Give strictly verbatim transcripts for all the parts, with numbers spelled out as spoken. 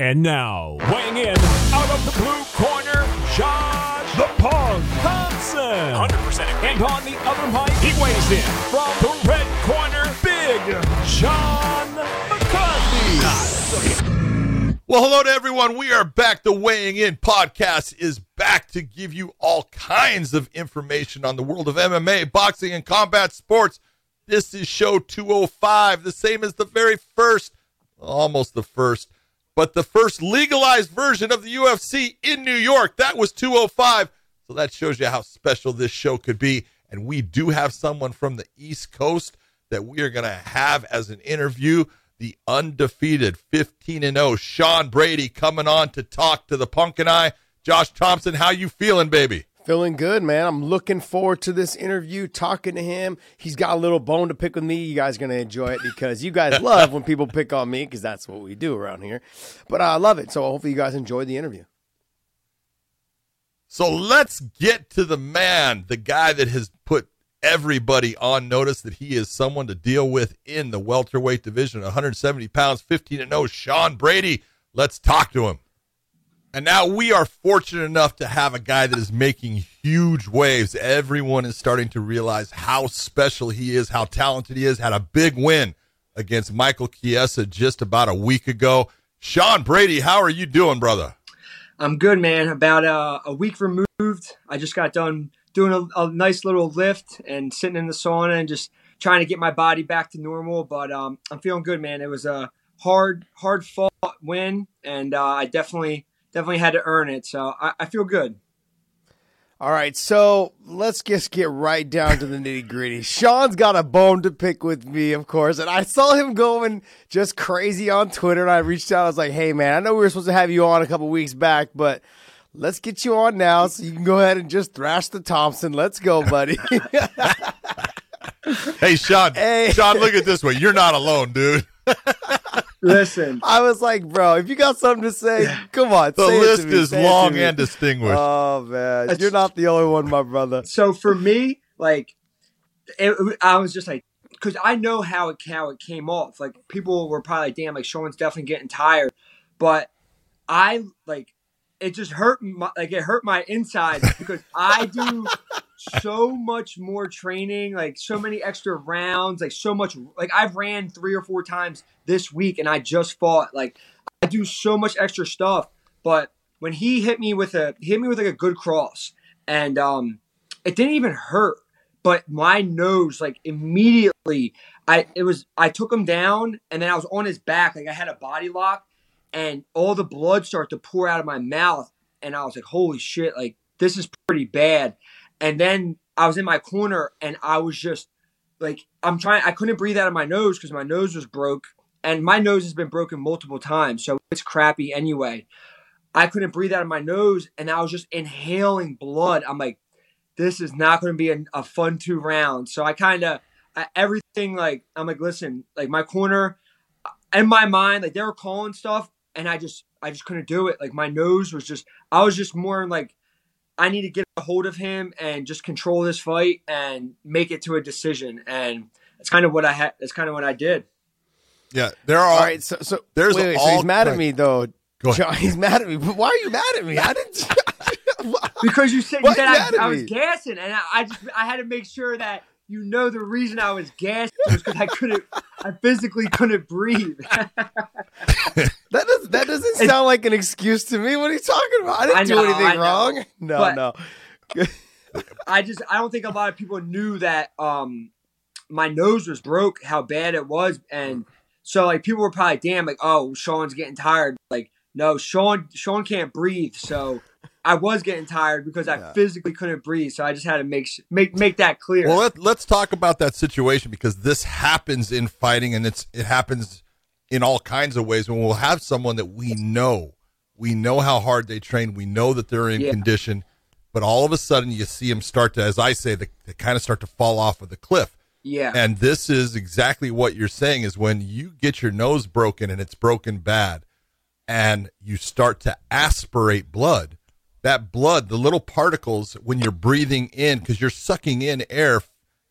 And now, weighing in, out of the blue corner, John the Pong Thompson. one hundred percent agree. And on the other mic, he weighs in from the red corner, big Sean McCosney. Well, hello to everyone. We are back. The Weighing In podcast is back to give you all kinds of information on the world of M M A, boxing, and combat sports. This is show two oh five, the same as the very first, almost the first. But the first legalized version of the U F C in New York, that was two oh five. So that shows you how special this show could be. And we do have someone from the East Coast that we are going to have as an interview. The undefeated fifteen and oh Sean Brady coming on to talk to the Punk and I. Josh Thompson, how you feeling, baby? Feeling good, man. I'm looking forward to this interview, talking to him. He's got a little bone to pick with me. You guys are going to enjoy it because you guys love when people pick on me because that's what we do around here. But I love it. So hopefully you guys enjoyed the interview. So let's get to the man, the guy that has put everybody on notice that he is someone to deal with in the welterweight division, one hundred seventy pounds, fifteen and oh, Sean Brady. Let's talk to him. And now we are fortunate enough to have a guy that is making huge waves. Everyone is starting to realize how special he is, how talented he is. Had a big win against Michael Chiesa just about a week ago. Sean Brady, how are you doing, brother? I'm good, man. About uh, a week removed. I just got done doing a, a nice little lift and sitting in the sauna and just trying to get my body back to normal. But um, I'm feeling good, man. It was a hard, hard fought win, and uh, I definitely... Definitely had to earn it, so I, I feel good. All right, so let's just get right down to the nitty-gritty. Sean's got a bone to pick with me, of course, and I saw him going just crazy on Twitter, and I reached out. I was like, hey, man, I know we were supposed to have you on a couple weeks back, but let's get you on now so you can go ahead and just thrash the Thompson. Let's go, buddy. Hey, Sean, hey. Sean, look at this one. You're not alone, dude. Listen, I was like, bro, if you got something to say, come on. The say list it to me, is say long it to me. And distinguished. Oh, man. That's, you're not the only one, my brother. So for me, like, it, I was just like, because I know how it, how it came off. Like, people were probably like, damn, like, Sean's definitely getting tired. But I, like, it just hurt my, like, it hurt my insides because I do so much more training, like so many extra rounds, like so much, like I've ran three or four times this week and I just fought. Like I do so much extra stuff, but when he hit me with a, hit me with like a good cross and um, it didn't even hurt, but my nose, like immediately I, it was, I took him down and then I was on his back. Like I had a body lock and all the blood started to pour out of my mouth. And I was like, holy shit, like this is pretty bad. And then I was in my corner and I was just like, I'm trying, I couldn't breathe out of my nose because my nose was broke and my nose has been broken multiple times. So it's crappy anyway. I couldn't breathe out of my nose and I was just inhaling blood. I'm like, this is not going to be a, a fun two rounds. So I kind of, everything like, I'm like, listen, like my corner in my mind, like they were calling stuff and I just, I just couldn't do it. Like my nose was just, I was just more like, I need to get a hold of him and just control this fight and make it to a decision. And that's kind of what I had. That's kind of what I did. Yeah. There are all right. So, so there's wait, wait, all, so he's mad right. at me though. John, he's mad at me. But why are you mad at me? I didn't. Because you said, you said I, I was gassing and I, I just, I had to make sure that, you know, the reason I was gassing was because I couldn't, I physically couldn't breathe. That doesn't, that doesn't sound it's, like an excuse to me. What are you talking about? I didn't I know, do anything I know, wrong. No, no. I just, I don't think a lot of people knew that um, my nose was broke, how bad it was. And so like people were probably, damn, like, oh, Sean's getting tired. Like, no, Sean, Sean can't breathe. So I was getting tired because I yeah. physically couldn't breathe. So I just had to make, make, make that clear. Well, let, let's talk about that situation because this happens in fighting and it's, it happens in all kinds of ways when we'll have someone that we know, we know how hard they train. We know that they're in yeah. condition, but all of a sudden you see them start to, as I say, they, they kind of start to fall off of the cliff. Yeah. And this is exactly what you're saying is when you get your nose broken and it's broken bad and you start to aspirate blood, that blood, the little particles when you're breathing in, because you're sucking in air,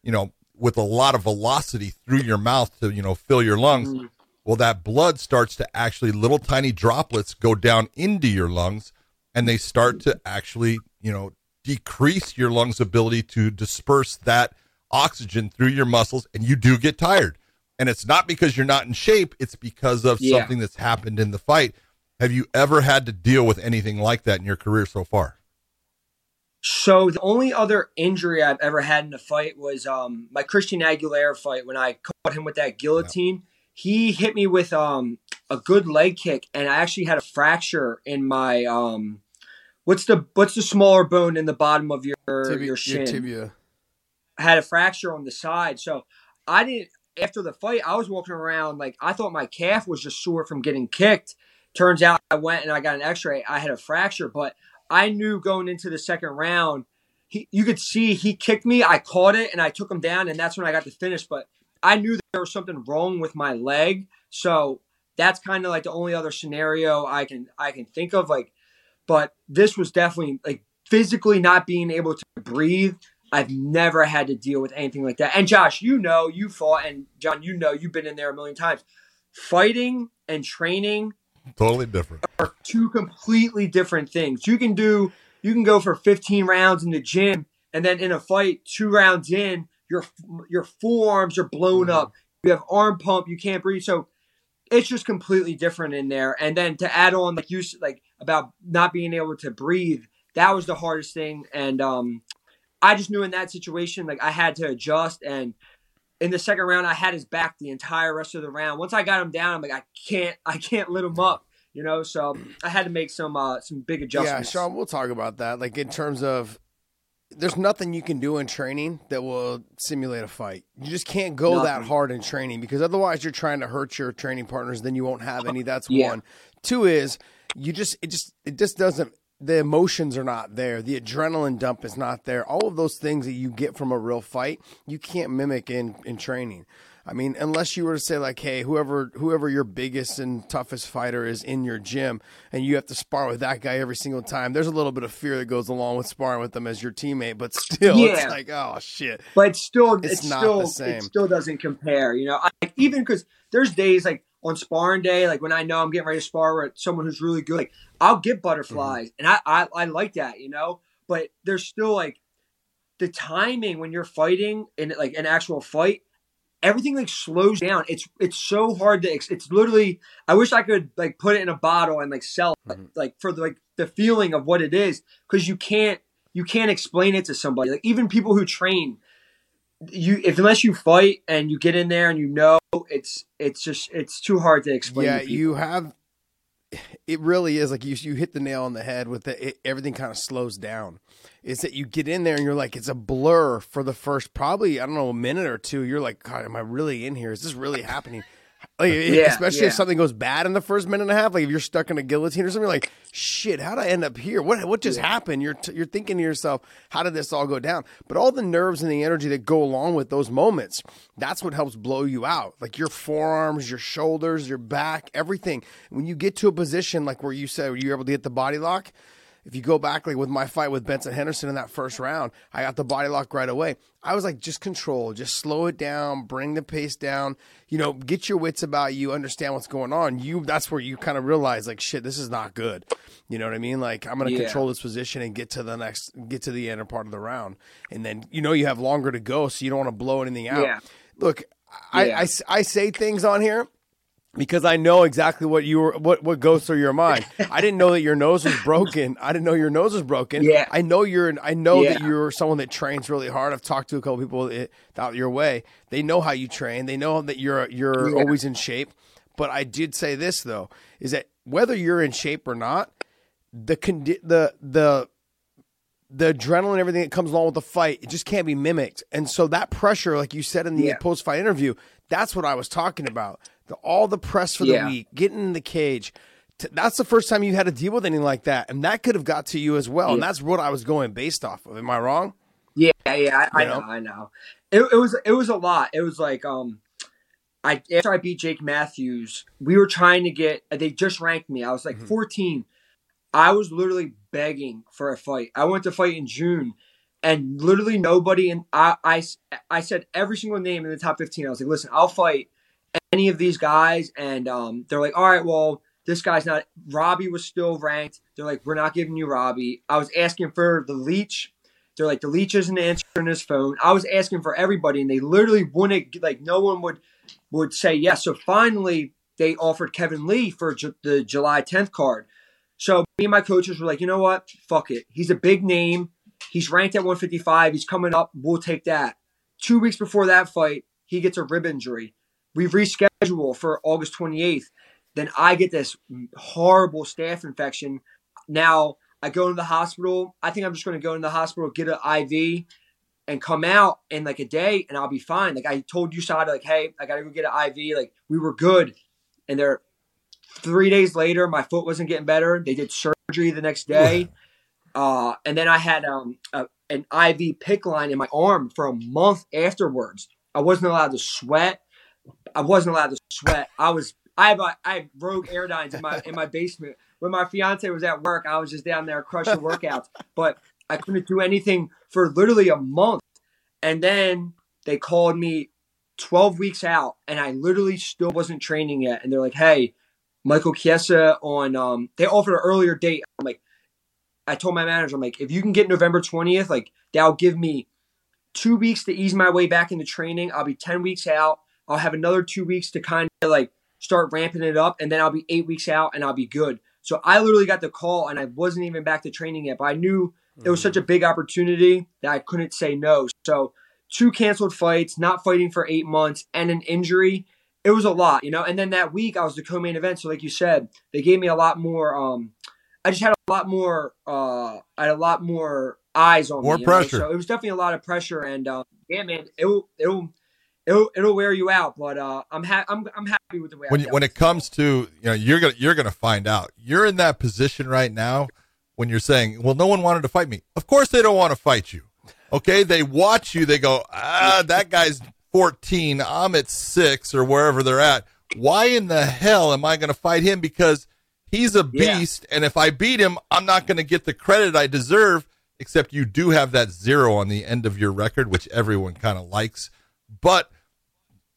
you know, with a lot of velocity through your mouth to, you know, fill your lungs. Mm. Well, that blood starts to actually, little tiny droplets go down into your lungs, and they start to actually, you know, decrease your lungs' ability to disperse that oxygen through your muscles, and you do get tired. And it's not because you're not in shape, it's because of yeah. something that's happened in the fight. Have you ever had to deal with anything like that in your career so far? So the only other injury I've ever had in a fight was um, my Christian Aguilera fight when I caught him with that guillotine. Yeah. He hit me with um, a good leg kick, and I actually had a fracture in my um, what's the what's the smaller bone in the bottom of your tibia, your shin? Your tibia. I had a fracture on the side, so I didn't. After the fight, I was walking around like I thought my calf was just sore from getting kicked. Turns out I went and I got an X-ray. I had a fracture, but I knew going into the second round, he, you could see he kicked me. I caught it and I took him down, and that's when I got the finish. But I knew there was something wrong with my leg, so that's kind of like the only other scenario I can I can think of. Like, but this was definitely like physically not being able to breathe. I've never had to deal with anything like that. And Josh, you know, you fought, and John, you know, you've been in there a million times. Fighting and training totally different are two completely different things. You can do you can go for fifteen rounds in the gym, and then in a fight, two rounds in, your your forearms are blown mm-hmm. up. You have arm pump, you can't breathe. So it's just completely different in there. And then to add on, like you like about not being able to breathe, that was the hardest thing. And um, I just knew in that situation, like I had to adjust. And in the second round, I had his back the entire rest of the round. Once I got him down, I'm like, I can't, I can't let him up, you know. So I had to make some uh, some big adjustments. Yeah, Sean, we'll talk about that. Like in terms of. There's nothing you can do in training that will simulate a fight. You just can't go nothing. that hard in training, because otherwise you're trying to hurt your training partners. Then you won't have any. That's yeah. one. Two is you just, it just, it just doesn't, the emotions are not there. The adrenaline dump is not there. All of those things that you get from a real fight, you can't mimic in, in training. I mean, unless you were to say like, hey, whoever whoever your biggest and toughest fighter is in your gym and you have to spar with that guy every single time, there's a little bit of fear that goes along with sparring with them as your teammate, but still yeah. it's like, oh, shit. But still, it's, it's not still, the same. It still doesn't compare, you know? I, like, even because there's days like on sparring day, like when I know I'm getting ready to spar with someone who's really good, like I'll get butterflies mm-hmm. and I, I, I like that, you know? But there's still like the timing when you're fighting in like an actual fight, everything like slows down. It's it's so hard to. It's literally. I wish I could like put it in a bottle and like sell it, mm-hmm. like for the, like the feeling of what it is, because you can't you can't explain it to somebody. Like even people who train, you if unless you fight and you get in there and you know it's it's just it's too hard to explain. Yeah, to you have. It really is like you you hit the nail on the head with the, it, everything kind of slows down. Is that you get in there and you're like, it's a blur for the first probably, I don't know, a minute or two. You're like, God, am I really in here? Is this really happening? Like, yeah, especially yeah. if something goes bad in the first minute and a half, like if you're stuck in a guillotine or something, you're like, shit, how'd I end up here? What what just yeah. happened? You're t- you're thinking to yourself, how did this all go down? But all the nerves and the energy that go along with those moments, that's what helps blow you out. Like your forearms, your shoulders, your back, everything. When you get to a position like where you said, where you're able to get the body lock, if you go back, like with my fight with Benson Henderson in that first round, I got the body lock right away. I was like, just control, just slow it down, bring the pace down, you know, get your wits about you, understand what's going on. You, that's where you kind of realize like, shit, this is not good. You know what I mean? Like I'm going to yeah. control this position and get to the next, get to the end or part of the round. And then, you know, you have longer to go, so you don't want to blow anything out. Yeah. Look, I, yeah. I, I, I say things on here because I know exactly what you were, what, what goes through your mind. I didn't know that your nose was broken. I didn't know your nose was broken. Yeah. I know you're. I know yeah. that you're someone that trains really hard. I've talked to a couple people that, out your way. They know how you train. They know that you're you're yeah. always in shape. But I did say this though, is that whether you're in shape or not, the condi- the the the adrenaline, everything that comes along with the fight, it just can't be mimicked. And so that pressure, like you said in the yeah. post fight interview, that's what I was talking about. The, all the press for the yeah. week, getting in the cage. T- that's the first time you had to deal with anything like that. And that could have got to you as well. Yeah. And that's what I was going based off of. Am I wrong? Yeah, yeah, I, I know? know, I know. It, it was it was a lot. It was like, um, I after I beat Jake Matthews, we were trying to get, they just ranked me. I was like mm-hmm. fourteen. I was literally begging for a fight. I went to fight in June. And literally nobody, and I, I, I said every single name in the top fifteen. I was like, listen, I'll fight. any of these guys, and um, they're like, all right, well, this guy's not – Robbie was still ranked. They're like, we're not giving you Robbie. I was asking for the Leech. They're like, the Leech isn't answering his phone. I was asking for everybody, and they literally wouldn't – like, no one would would say yes. So finally, they offered Kevin Lee for ju- the July tenth card. So me and my coaches were like, you know what? Fuck it. He's a big name. He's ranked at one fifty-five. He's coming up. We'll take that. Two weeks before that fight, he gets a rib injury. We reschedule for August twenty-eighth. Then I get this horrible staph infection. Now I go to the hospital. I think I'm just going to go in the hospital, get an I V, and come out in like a day, and I'll be fine. Like I told U S A D A, like, hey, I got to go get an I V. Like we were good. And there, three days later, my foot wasn't getting better. They did surgery the next day. Uh, and then I had um, a, an I V pick line in my arm for a month afterwards. I wasn't allowed to sweat. I wasn't allowed to sweat. I was. I have a, I have rogue Aerodynes in my in my basement. When my fiance was at work, I was just down there crushing workouts. But I couldn't do anything for literally a month. And then they called me twelve weeks out, and I literally still wasn't training yet. And they're like, "Hey, Michael Chiesa on." Um, they offered an earlier date. I'm like, I told my manager, I'm like, if you can get November twentieth, like that'll give me two weeks to ease my way back into training. I'll be ten weeks out. I'll have another two weeks to kind of like start ramping it up, and then I'll be eight weeks out and I'll be good. So I literally got the call and I wasn't even back to training yet, but I knew mm-hmm. it was such a big opportunity that I couldn't say no. So two canceled fights, not fighting for eight months and an injury. It was a lot, you know? And then that week I was the co-main event. So like you said, they gave me a lot more, um, I just had a lot more, uh, I had a lot more eyes on me. More pressure. So it was definitely a lot of pressure, and uh, yeah, man, it'll, it'll, it'll, it'll wear you out. But uh, I'm, ha- I'm, I'm happy with the way. When I you, when it comes to, you know, you're gonna, you're gonna find out. You're in that position right now when you're saying, well, no one wanted to fight me. Of course, they don't want to fight you. Okay, they watch you. They go, ah, that guy's fourteen. I'm at six or wherever they're at. Why in the hell am I gonna fight him? Because he's a beast, yeah. And if I beat him, I'm not going to get the credit I deserve, except you do have that zero on the end of your record, which everyone kind of likes. But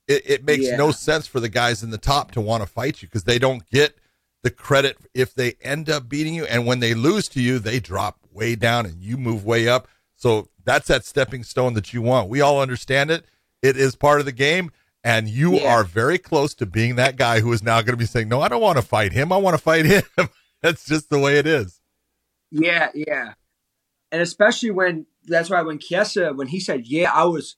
it, it makes yeah. no sense for the guys in the top to want to fight you because they don't get the credit if they end up beating you. And when they lose to you, they drop way down and you move way up. So that's that stepping stone that you want. We all understand it. It is part of the game. And you yeah. are very close to being that guy who is now going to be saying, no, I don't want to fight him. I want to fight him. That's just the way it is. Yeah, yeah. And especially when, that's why when Chiesa, when he said, yeah, I was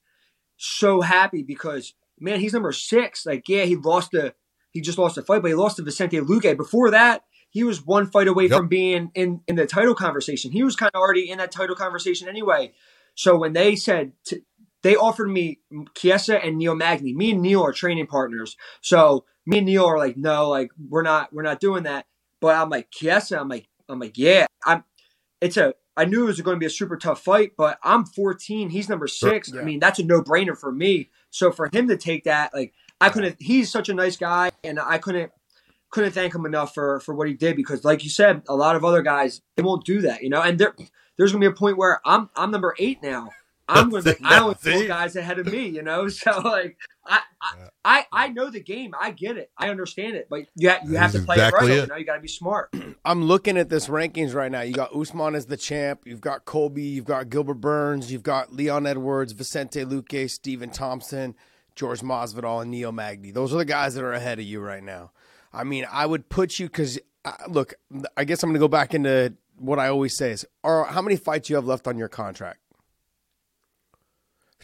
so happy because, man, he's number six. Like, yeah, he lost the, he just lost a fight, but he lost to Vicente Luque. Before that, he was one fight away yep. from being in, in the title conversation. He was kind of already in that title conversation anyway. So when they said to, they offered me Chiesa and Neil Magny. Me and Neil are training partners. So me and Neil are like, no, like we're not, we're not doing that. But I'm like, Chiesa, I'm like, I'm like, yeah, I'm, it's a, I knew it was going to be a super tough fight, but I'm fourteen. He's number six. Yeah. I mean, that's a no brainer for me. So for him to take that, like I couldn't, he's such a nice guy, and I couldn't, couldn't thank him enough for, for what he did, because like you said, a lot of other guys, they won't do that, you know, and there, there's going to be a point where I'm, I'm number eight now. I'm going to be, I don't know guys ahead of me, you know? So like, I, yeah. I, I know the game. I get it. I understand it, but you, ha- you have to play exactly it right. It. You know, you gotta be smart. I'm looking at this rankings right now. You got Usman as the champ. You've got Colby, you've got Gilbert Burns, you've got Leon Edwards, Vicente Luque, Stephen Thompson, Jorge Masvidal, and Neil Magny. Those are the guys that are ahead of you right now. I mean, I would put you, cause uh, look, I guess I'm going to go back into what I always say is, are, how many fights you have left on your contract?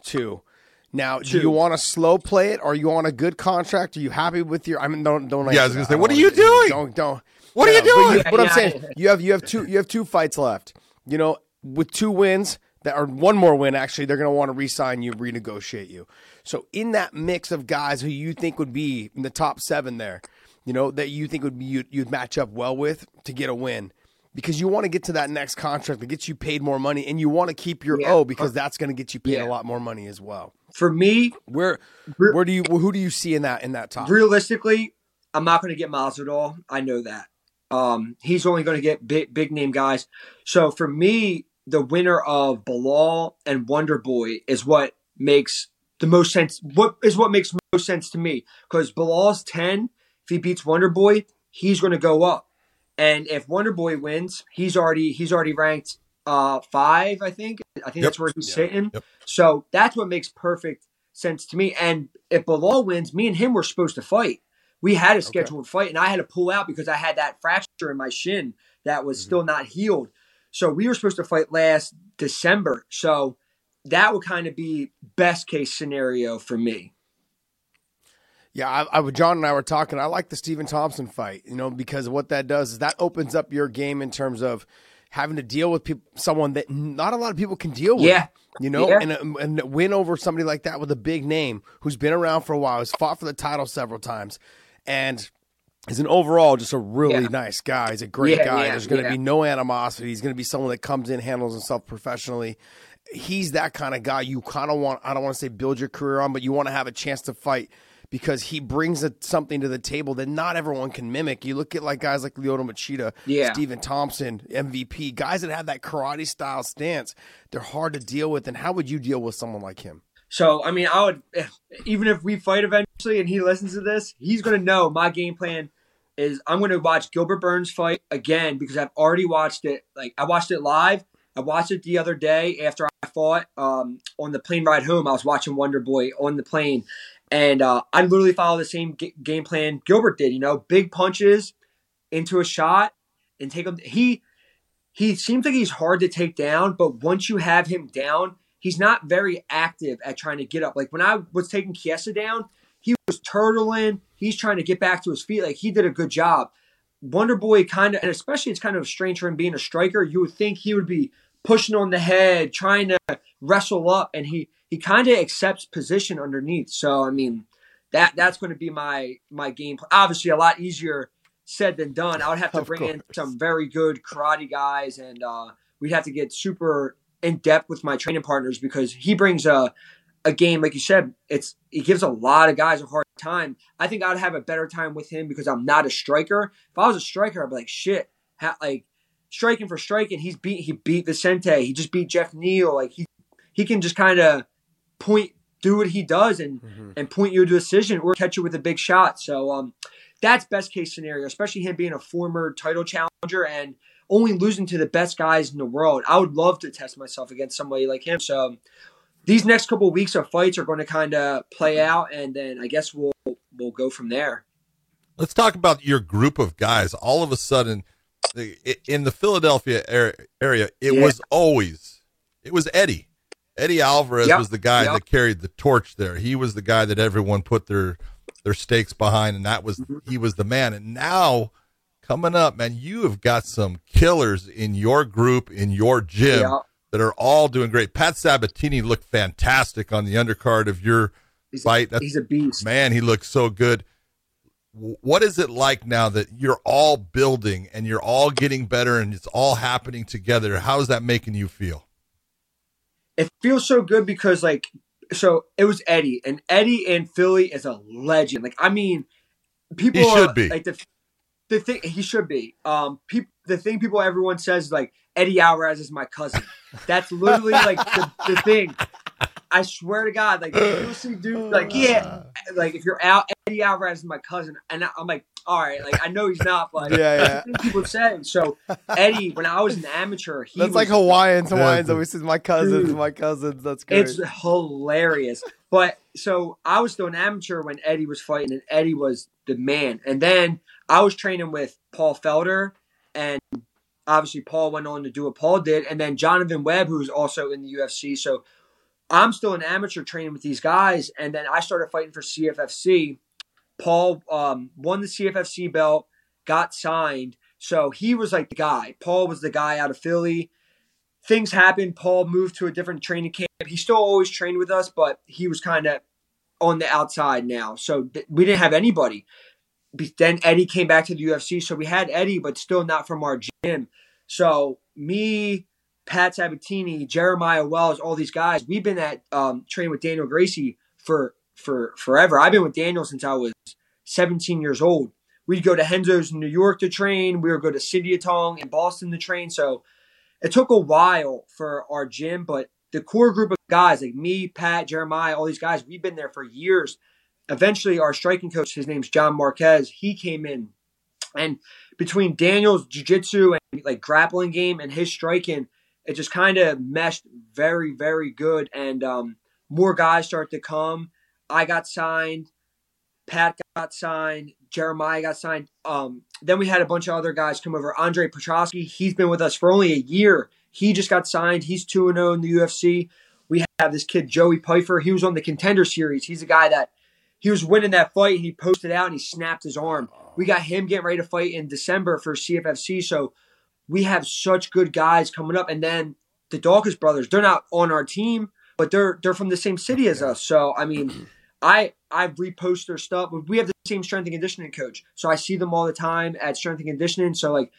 Two. Now, Two. Do you want to slow play it? Are you on a good contract? Are you happy with your? I mean, don't don't. Yeah, I was gonna say, what are you doing? Don't don't. What are you doing? What I'm saying, you have you have two you have two fights left. You know, with two wins that are one more win. Actually, they're gonna want to re-sign you, renegotiate you. So, in that mix of guys who you think would be in the top seven there, you know, that you think would be you'd, you'd match up well with to get a win. Because you want to get to that next contract that gets you paid more money, and you want to keep your yeah. O because that's going to get you paid yeah. a lot more money as well. For me, where where do you who do you see in that in that top? Realistically, I'm not going to get Masvidal. I know that. Um, he's only going to get big big name guys. So for me, the winner of Bilal and Wonder Boy is what makes the most sense. What is what makes most sense to me? Because Bilal's ten. If he beats Wonderboy, he's going to go up. And if Wonderboy wins, he's already he's already ranked uh, five, I think. I think yep. that's where he's yeah. sitting. Yep. So that's what makes perfect sense to me. And if Bilal wins, me and him were supposed to fight. We had a scheduled okay. fight, and I had to pull out because I had that fracture in my shin that was mm-hmm. still not healed. So we were supposed to fight last December. So that would kind of be best case scenario for me. Yeah, I, I, John and I were talking. I like the Stephen Thompson fight, you know, because what that does is that opens up your game in terms of having to deal with people, someone that not a lot of people can deal with. Yeah, you know, yeah. and a, and a win over somebody like that with a big name who's been around for a while, who's fought for the title several times, and is an overall just a really yeah. nice guy. He's a great yeah, guy. Yeah, There's going to yeah. be no animosity. He's going to be someone that comes in, handles himself professionally. He's that kind of guy you kind of want. I don't want to say build your career on, but you want to have a chance to fight. Because he brings a, something to the table that not everyone can mimic. You look at like guys like Lyoto Machida, yeah. Stephen Thompson, M V P, guys that have that karate style stance. They're hard to deal with. And how would you deal with someone like him? So, I mean, I would, if, even if we fight eventually and he listens to this, he's going to know my game plan is I'm going to watch Gilbert Burns fight again because I've already watched it. Like I watched it live. I watched it the other day after I fought um, on the plane ride home. I was watching Wonder Boy on the plane. And uh, I literally follow the same g- game plan Gilbert did, you know, big punches into a shot and take him. He he seems like he's hard to take down, but once you have him down, he's not very active at trying to get up. Like when I was taking Chiesa down, he was turtling. He's trying to get back to his feet. Like he did a good job. Wonder Boy kind of, and especially it's kind of strange for him being a striker. You would think he would be pushing on the head, trying to wrestle up, and he he kind of accepts position underneath. So, I mean, that that's going to be my my game plan. Obviously, a lot easier said than done. I would have to of bring course. in some very good karate guys, and uh, we'd have to get super in-depth with my training partners because he brings a, a game, like you said, it's he gives a lot of guys a hard time. I think I would have a better time with him because I'm not a striker. If I was a striker, I'd be like, shit, how, like, striking for striking, he's beat he beat Vicente. He just beat Jeff Neal. Like he he can just kind of point, do what he does, and mm-hmm. and point you to a decision or catch you with a big shot. So um, that's best case scenario, especially him being a former title challenger and only losing to the best guys in the world. I would love to test myself against somebody like him. So these next couple of weeks of fights are going to kind of play out, and then I guess we'll we'll go from there. Let's talk about your group of guys. All of a sudden, in the Philadelphia area, it yeah. was always, it was Eddie. Eddie Alvarez yep. was the guy yep. that carried the torch there. He was the guy that everyone put their, their stakes behind, and that was, mm-hmm. he was the man. And now, coming up, man, you have got some killers in your group, in your gym, yep. that are all doing great. Pat Sabatini looked fantastic on the undercard of your he's fight. A, That's, he's a beast. Man, he looked so good. What is it like now that you're all building and you're all getting better and it's all happening together? How is that making you feel? It feels so good because, like, so it was Eddie, and Eddie in Philly is a legend. Like, I mean, people he should are, be like the the thing he should be. Um, people, the thing people everyone says is like Eddie Alvarez is my cousin. That's literally like the, the thing. I swear to God, like you'll see dudes like yeah, like if you're out, Eddie Alvarez is my cousin, and I'm like, all right, like I know he's not, but yeah, yeah. people say so. Eddie, when I was an amateur, he that's was, like Hawaiians. Hawaiians always says my cousins, dude, my cousins. That's great. It's hilarious. But so I was still an amateur when Eddie was fighting, and Eddie was the man. And then I was training with Paul Felder, and obviously Paul went on to do what Paul did, and then Jonathan Webb, who's also in the U F C, so. I'm still an amateur training with these guys, and then I started fighting for C F F C. Paul um, won the C F F C belt, got signed, so he was like the guy. Paul was the guy out of Philly. Things happened. Paul moved to a different training camp. He still always trained with us, but he was kind of on the outside now, so th- we didn't have anybody. But then Eddie came back to the U F C, so we had Eddie, but still not from our gym. So me... Pat Sabatini, Jeremiah Wells, all these guys. We've been at um, training with Daniel Gracie for for forever. I've been with Daniel since I was seventeen years old. We'd go to Henzo's in New York to train. We would go to City of Tong in Boston to train. So it took a while for our gym, but the core group of guys like me, Pat, Jeremiah, all these guys, we've been there for years. Eventually, our striking coach, his name's John Marquez, he came in. And between Daniel's jiu-jitsu and like grappling game and his striking, it just kind of meshed very, very good. And um, more guys start to come. I got signed. Pat got signed. Jeremiah got signed. Um, then we had a bunch of other guys come over. Andre Petrosky, he's been with us for only a year. He just got signed. He's two and oh in the U F C. We have this kid, Joey Pfeiffer. He was on the Contender Series. He's a guy that he was winning that fight. He posted out and he snapped his arm. We got him getting ready to fight in December for C F F C. So we have such good guys coming up. And then the Dawkins brothers, they're not on our team, but they're they're from the same city as us. So, I mean, I, I repost their stuff. We have the same strength and conditioning coach. So I see them all the time at strength and conditioning. So, like,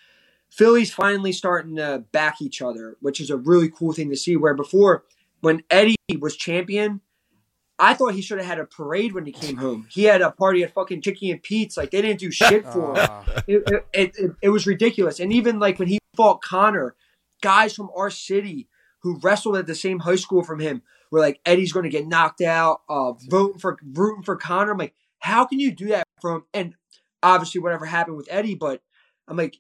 Philly's finally starting to back each other, which is a really cool thing to see. Where before, when Eddie was champion, I thought he should have had a parade when he came home. He had a party at fucking Chicky and Pete's. Like, they didn't do shit for him. It, it, it, it, it was ridiculous. And even, like, when he fought Connor, guys from our city who wrestled at the same high school from him were like, Eddie's going to get knocked out, uh, voting for, rooting for Connor. I'm like, how can you do that for him? And obviously whatever happened with Eddie, but I'm like,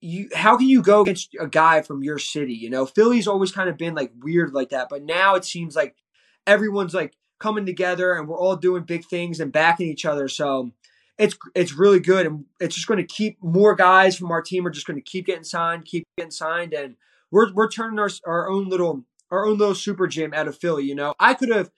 You, how can you go against a guy from your city? You know, Philly's always kind of been like weird like that, but now it seems like everyone's like coming together and we're all doing big things and backing each other. So it's it's really good, and it's just going to keep more guys from our team are just going to keep getting signed, keep getting signed, and we're we're turning our our own little our own little super gym out of Philly. You know, I could have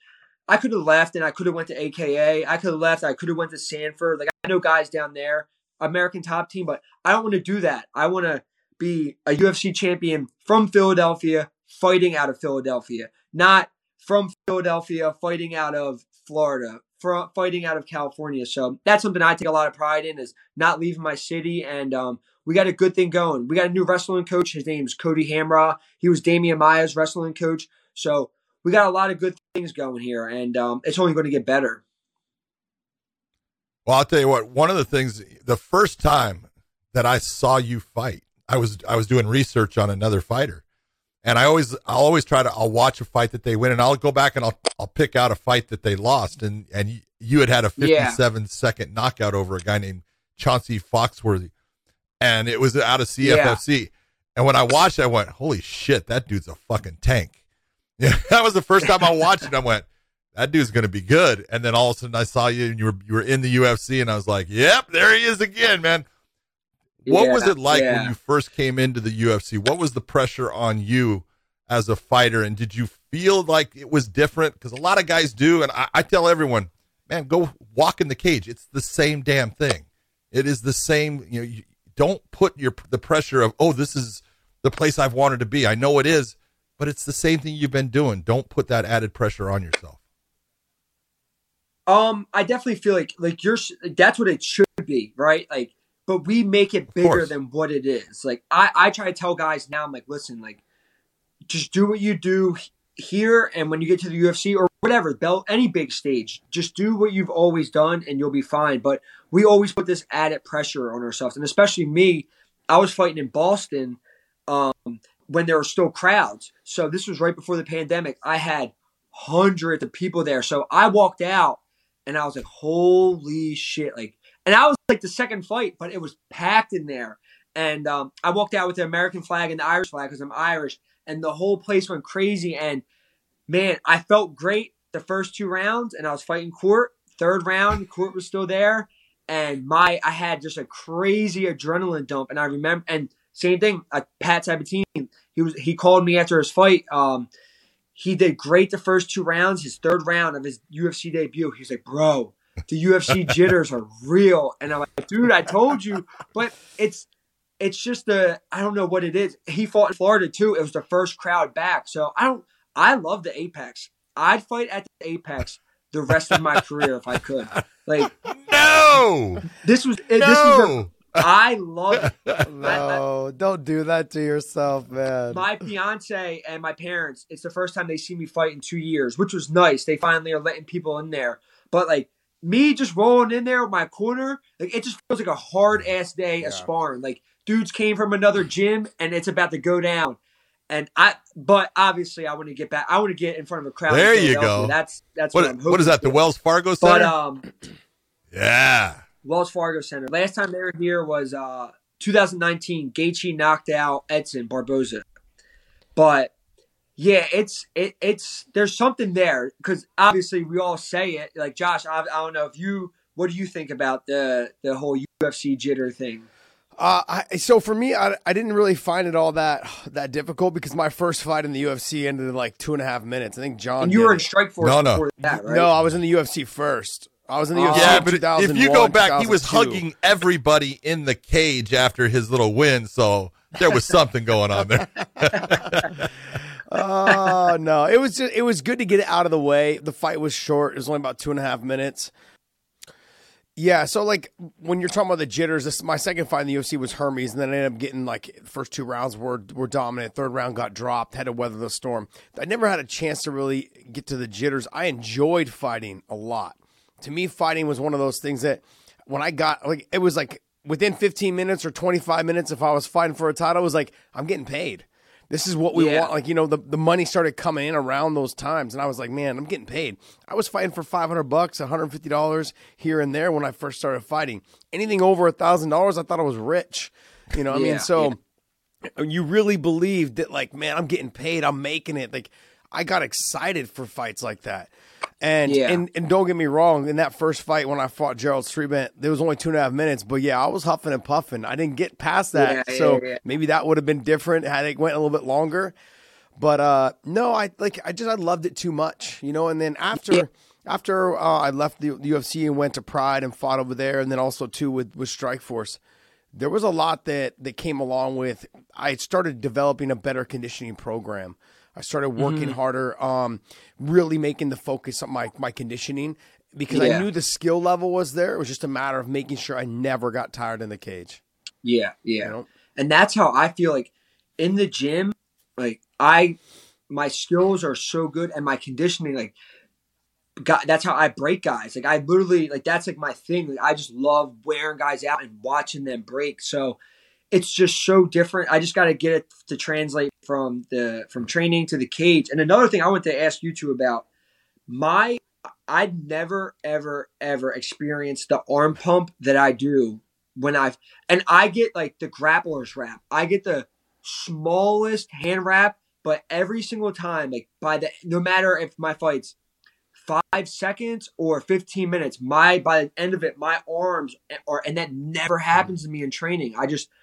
I could have left and I could have went to A K A. I could have left. I could have went to Sanford. Like, I know guys down there. American Top Team, but I don't want to do that. I want to be a U F C champion from Philadelphia, fighting out of Philadelphia, not from Philadelphia, fighting out of Florida, from fighting out of California. So that's something I take a lot of pride in, is not leaving my city. And um, we got a good thing going. We got a new wrestling coach. His name's Cody Hamra. He was Damian Maya's wrestling coach. So we got a lot of good things going here, and um, it's only going to get better. Well, I'll tell you what, one of the things, the first time that I saw you fight, I was, I was doing research on another fighter, and I always, I'll always try to, I'll watch a fight that they win, and I'll go back and I'll, I'll pick out a fight that they lost. And, and you had had a fifty-seven yeah. second knockout over a guy named Chauncey Foxworthy, and it was out of C F F C. Yeah. And when I watched it, I went, holy shit, that dude's a fucking tank. Yeah. That was the first time I watched it. I went, that dude's going to be good. And then all of a sudden I saw you and you were, you were in the U F C, and I was like, yep, there he is again, man. What yeah, was it like yeah. when you first came into the U F C? What was the pressure on you as a fighter? And did you feel like it was different? Because a lot of guys do. And I, I tell everyone, man, go walk in the cage. It's the same damn thing. It is the same. You know, you don't put your, the pressure of, oh, this is the place I've wanted to be. I know it is, but it's the same thing you've been doing. Don't put that added pressure on yourself. Um, I definitely feel like, like you're, that's what it should be, right? Like, but we make it bigger than what it is. Like, I, I try to tell guys now, I'm like, listen, like, just do what you do here. And when you get to the U F C or whatever, bell, any big stage, just do what you've always done and you'll be fine. But we always put this added pressure on ourselves. And especially me, I was fighting in Boston, um, when there were still crowds. So this was right before the pandemic. I had hundreds of people there. So I walked out. And I was like, holy shit. Like, and I was like the second fight, but it was packed in there. And um, I walked out with the American flag and the Irish flag because I'm Irish. And the whole place went crazy. And, man, I felt great the first two rounds. And I was fighting Court. Third round, Court was still there. And my I had just a crazy adrenaline dump. And I remember – and same thing, like Pat Sabatini, he was he called me after his fight um, – he did great the first two rounds. His third round of his U F C debut, he's like, bro, the U F C jitters are real. And I'm like, dude, I told you. But it's it's just the, I don't know what it is. He fought in Florida too. It was the first crowd back. So I don't, I love the Apex. I'd fight at the Apex the rest of my career if I could. Like, no, this was, no. This was a, I love it. No, I, I, don't do that to yourself, man. My fiance and my parents, it's the first time they see me fight in two years, which was nice. They finally are letting people in there. But, like, me just rolling in there with my corner, like, it just feels like a hard-ass day yeah. of sparring. Like, dudes came from another gym, and it's about to go down. And I, but obviously, I want to get back. I want to get in front of a crowd. There you go. That's that's what, what I'm hoping. What is that? The Wells Fargo Center. But um, yeah, Wells Fargo Center. Last time they were here was uh twenty nineteen. Gaethje knocked out Edson Barboza. But yeah, it's it, it's there's something there, because obviously we all say it. Like Josh, I, I don't know if you. What do you think about the the whole U F C jitter thing? Uh, I, so for me, I, I didn't really find it all that that difficult, because my first fight in the U F C ended in like two and a half minutes. I think John. And you were in Strike Force no, no. before that, right? No, I was in the U F C first. I was in the uh, U F C yeah, but if you go back, he was hugging everybody in the cage after his little win, so there was something going on there. Oh, uh, no. It was, just, it was good to get it out of the way. The fight was short. It was only about two and a half minutes. Yeah, so like when you're talking about the jitters, this, my second fight in the U F C was Hermes, and then I ended up getting like the first two rounds were were dominant. Third round got dropped, had to weather the storm. I never had a chance to really get to the jitters. I enjoyed fighting a lot. To me, fighting was one of those things that when I got like it was like within fifteen minutes or twenty-five minutes, if I was fighting for a title, it was like I'm getting paid. This is what we yeah. want. Like, you know, the, the money started coming in around those times. And I was like, man, I'm getting paid. I was fighting for five hundred bucks, one hundred fifty dollars here and there when I first started fighting. Anything over one thousand dollars, I thought I was rich. You know what yeah, I mean? So yeah. you really believed that, like, man, I'm getting paid. I'm making it. Like, I got excited for fights like that. And, yeah. and and don't get me wrong, in that first fight when I fought Gerald Streetman, there was only two and a half minutes. But, yeah, I was huffing and puffing. I didn't get past that. Yeah, so yeah, yeah. maybe that would have been different had it went a little bit longer. But, uh, no, I like I just I loved it too much, you know. And then after yeah. after uh, I left the, the U F C and went to Pride and fought over there, and then also, too, with, with Strikeforce, there was a lot that, that came along with – I started developing a better conditioning program. I started working mm-hmm. harder, um, really making the focus on my, my conditioning, because yeah. I knew the skill level was there. It was just a matter of making sure I never got tired in the cage. Yeah, yeah. You know? And that's how I feel like in the gym, like I my skills are so good, and my conditioning, like God, that's how I break guys. Like I literally like that's like my thing. Like I just love wearing guys out and watching them break. So it's just so different. I just got to get it to translate from the from training to the cage. And another thing I want to ask you two about, my I'd never, ever, ever experienced the arm pump that I do when I've – and I get like the grappler's wrap. I get the smallest hand wrap, but every single time, like by the – no matter if my fight's five seconds or fifteen minutes, my by the end of it, my arms are – and that never happens to me in training. I just –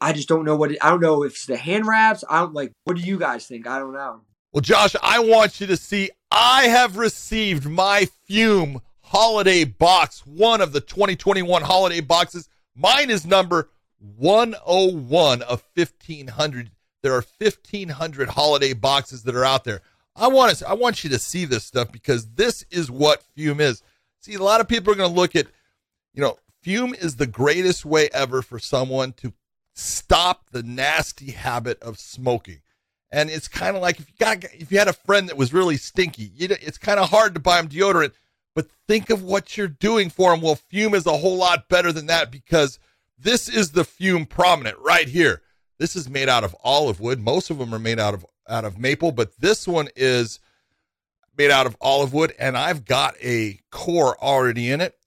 I just don't know what it, I don't know if it's the hand wraps. I don't like, what do you guys think? I don't know. Well, Josh, I want you to see, I have received my Fume holiday box, one of the twenty twenty-one holiday boxes. Mine is number one oh one of fifteen hundred. There are fifteen hundred holiday boxes that are out there. I want to, I want you to see this stuff, because this is what Fume is. See, a lot of people are going to look at, you know, Fume is the greatest way ever for someone to stop the nasty habit of smoking. And it's kind of like if you got if you had a friend that was really stinky, you know, it's kind of hard to buy them deodorant, but think of what you're doing for them. Well, Fume is a whole lot better than that, because this is the Fume Prominent right here. This is made out of olive wood. Most of them are made out of out of maple, but this one is made out of olive wood, and I've got a core already in it.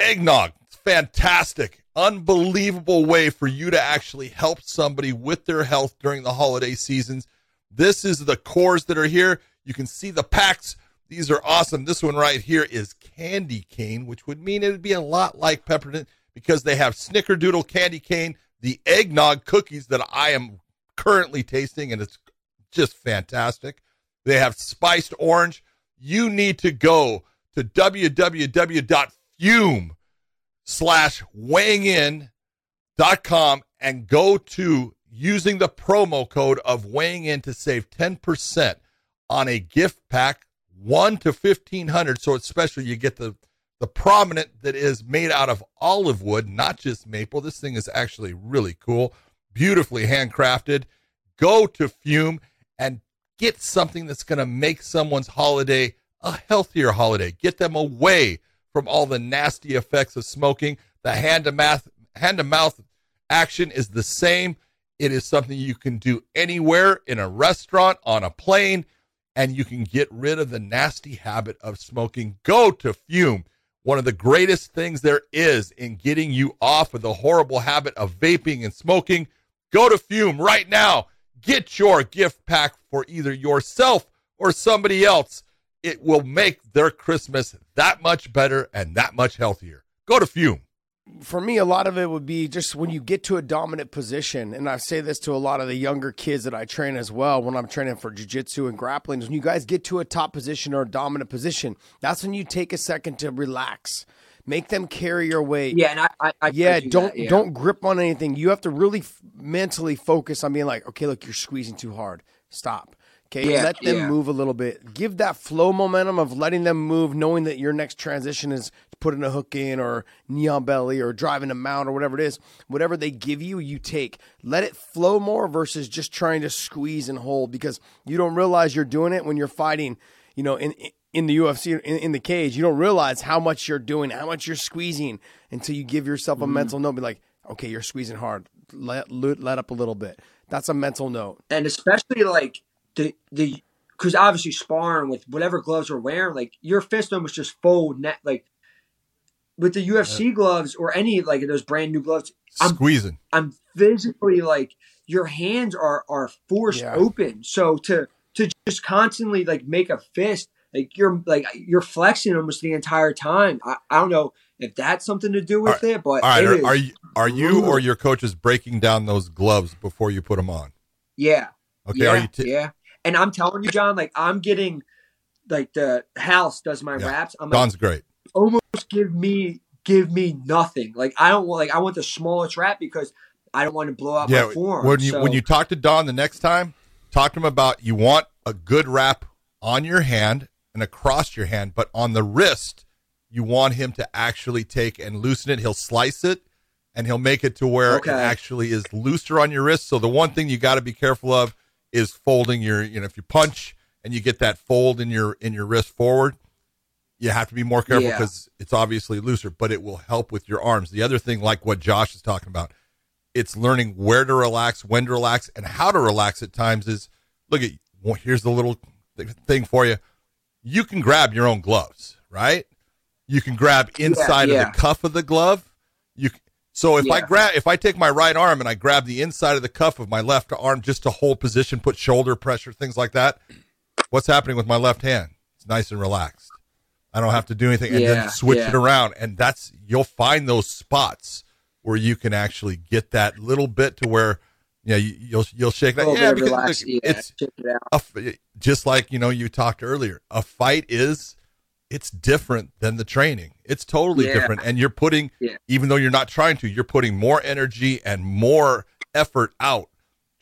Eggnog, it's fantastic. Unbelievable way for you to actually help somebody with their health during the holiday seasons. This is the cores that are here. You can see the packs. These are awesome. This one right here is candy cane, which would mean it would be a lot like peppermint, because they have snickerdoodle candy cane, the eggnog cookies that I am currently tasting, and it's just fantastic. They have spiced orange. You need to go to www.fume.com slash weighing in dot com and go to using the promo code of weighing in to save ten percent on a gift pack, one to fifteen hundred. So it's special. You get the, the Prominent that is made out of olive wood, not just maple. This thing is actually really cool, beautifully handcrafted. Go to Fume and get something that's going to make someone's holiday a healthier holiday. Get them away from all the nasty effects of smoking. The hand-to-mouth hand-to-mouth action is the same. It is something you can do anywhere, in a restaurant, on a plane, and you can get rid of the nasty habit of smoking. Go to Fume. One of the greatest things there is in getting you off of the horrible habit of vaping and smoking. Go to Fume right now. Get your gift pack for either yourself or somebody else. It will make their Christmas that much better and that much healthier. Go to Fume. For me, a lot of it would be just when you get to a dominant position, and I say this to a lot of the younger kids that I train as well when I'm training for jiu-jitsu and grappling, is when you guys get to a top position or a dominant position, that's when you take a second to relax. Make them carry your weight. Yeah, and I, I, I yeah, do don't that, yeah. don't grip on anything. You have to really f- mentally focus on being like, okay, look, you're squeezing too hard. Stop. Okay, yeah, let them yeah. move a little bit. Give that flow momentum of letting them move, knowing that your next transition is putting a hook in or knee on belly or driving a mount or whatever it is. Whatever they give you, you take. Let it flow more versus just trying to squeeze and hold, because you don't realize you're doing it when you're fighting. You know, in. in in the U F C, in, in the cage, you don't realize how much you're doing, how much you're squeezing, until you give yourself a mm-hmm. mental note. Be like, okay, you're squeezing hard. Let, let let up a little bit. That's a mental note. And especially like the the because obviously sparring with whatever gloves we're wearing, like your fist almost just fold net. Like with the U F C yeah. gloves or any like those brand new gloves, I'm squeezing. I'm physically like your hands are are forced yeah. open. So to to just constantly like make a fist. Like you're like you're flexing almost the entire time. I, I don't know if that's something to do with it, but all right, are, are you are you or your coaches breaking down those gloves before you put them on? Yeah. Okay. Yeah, are you? T- yeah. And I'm telling you, John, like I'm getting like the house does my yeah. wraps. I'm like, Don's great. Almost give me give me nothing. Like I don't want like I want the smallest wrap because I don't want to blow out yeah, my forearm. When you so. when you talk to Don the next time, talk to him about you want a good wrap on your hand and across your hand, but on the wrist, you want him to actually take and loosen it. He'll slice it, and he'll make it to where okay. it actually is looser on your wrist. So the one thing you got to be careful of is folding your, you know, if you punch and you get that fold in your in your wrist forward, you have to be more careful because yeah. it's obviously looser, but it will help with your arms. The other thing, like what Josh is talking about, it's learning where to relax, when to relax, and how to relax at times is, look at, well, here's the little th- thing for you. You can grab your own gloves, right? You can grab inside yeah, yeah. of the cuff of the glove. You so if yeah. I grab if I take my right arm and I grab the inside of the cuff of my left arm just to hold position, put shoulder pressure, things like that. What's happening with my left hand? It's nice and relaxed. I don't have to do anything, and yeah, then switch yeah. it around, and that's you'll find those spots where you can actually get that little bit to where yeah, you know, you, you'll you'll shake that. Yeah, because relax, yeah, it's it a, just like, you know, you talked earlier. A fight is it's different than the training. It's totally yeah. different, and you're putting yeah. even though you're not trying to, you're putting more energy and more effort out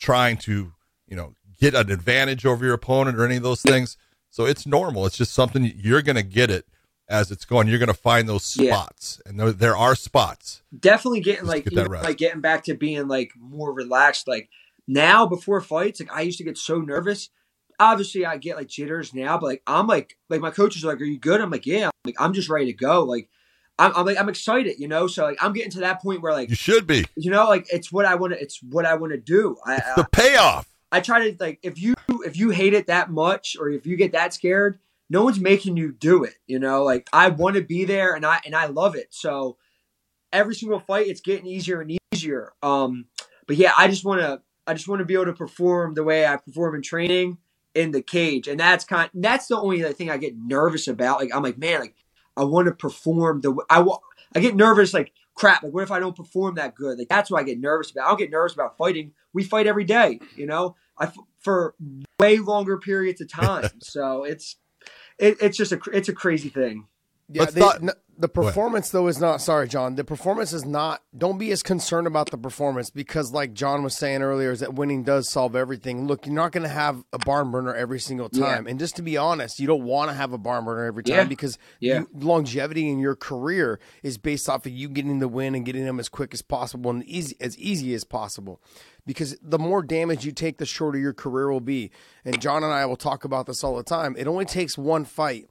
trying to, you know, get an advantage over your opponent or any of those things. So it's normal. It's just something you're going to get it as it's going. You're going to find those spots, yeah. and there, there are spots. Definitely getting like, get like getting back to being like more relaxed. Like now before fights, like I used to get so nervous. Obviously I get like jitters now, but like, I'm like, like my coaches are like, are you good? I'm like, yeah, I'm like, I'm just ready to go. Like I'm, I'm like, I'm excited, you know? So like, I'm getting to that point where like, you should be, you know, like it's what I want to, it's what I want to do. I, it's the payoff. I, I try to like, if you, if you hate it that much, or if you get that scared, no one's making you do it, you know. Like I want to be there, and I and I love it. So every single fight, it's getting easier and easier. Um, but yeah, I just want to, I just want to be able to perform the way I perform in training in the cage, and that's kind, that's the only thing I get nervous about. Like I'm like, man, like I want to perform the, I want, I get nervous like crap. Like what if I don't perform that good? Like that's what I get nervous about. I don't get nervous about fighting. We fight every day, you know, I for way longer periods of time. So it's. It, it's just a it's a crazy thing. Yeah, they, not, n- the performance though is not. Sorry, John. The performance is not. Don't be as concerned about the performance because, like John was saying earlier, is that winning does solve everything. Look, you're not going to have a barn burner every single time, yeah. and just to be honest, you don't want to have a barn burner every time yeah. because yeah. You, longevity in your career is based off of you getting the win and getting them as quick as possible and easy as easy as possible. Because the more damage you take, the shorter your career will be. And John and I will talk about this all the time. It only takes one fight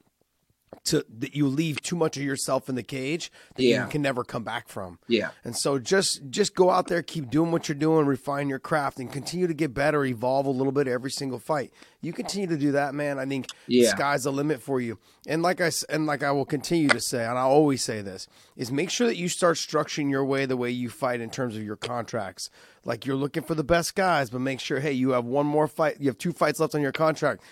to that you leave too much of yourself in the cage that yeah. you can never come back from. Yeah. And so just just go out there, keep doing what you're doing, refine your craft, and continue to get better, evolve a little bit every single fight. You continue to do that, man. I think yeah. the sky's the limit for you. And like I and like I will continue to say, and I always say this, is make sure that you start structuring your way the way you fight in terms of your contracts. Like you're looking for the best guys, but make sure, hey, you have one more fight, you have two fights left on your contract.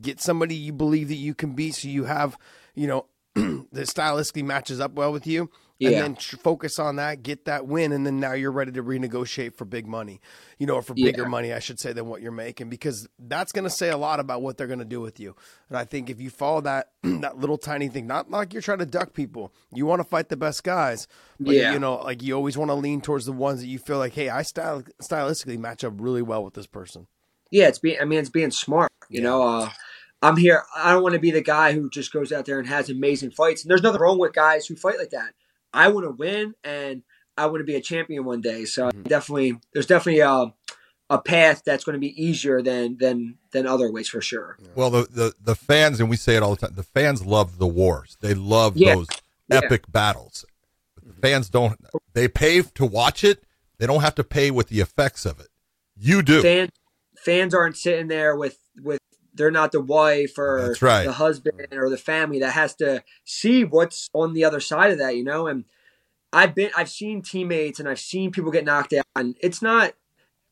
Get somebody you believe that you can beat, so you have, you know, that stylistically matches up well with you. Yeah. And then tr- focus on that, get that win, and then now you're ready to renegotiate for big money, you know, or for bigger yeah. money, I should say, than what you're making, because that's going to say a lot about what they're going to do with you. And I think if you follow that that little tiny thing, not like you're trying to duck people, you want to fight the best guys, but yeah. you know, like you always want to lean towards the ones that you feel like, hey, I style- stylistically match up really well with this person. Yeah, it's being. I mean, it's being smart. You yeah. know, uh, I'm here. I don't want to be the guy who just goes out there and has amazing fights. And there's nothing wrong with guys who fight like that. I want to win, and I want to be a champion one day. So mm-hmm. definitely, there's definitely a, a path that's going to be easier than than than other ways for sure. Well, the the, the fans, and we say it all the time. The fans love the wars. They love yeah. those yeah. epic battles. But the fans don't. They pay to watch it. They don't have to pay with the effects of it. You do. Fan- Fans aren't sitting there with, with they're not the wife or That's right. the husband or the family that has to see what's on the other side of that, you know. And I've been I've seen teammates and I've seen people get knocked out, and it's not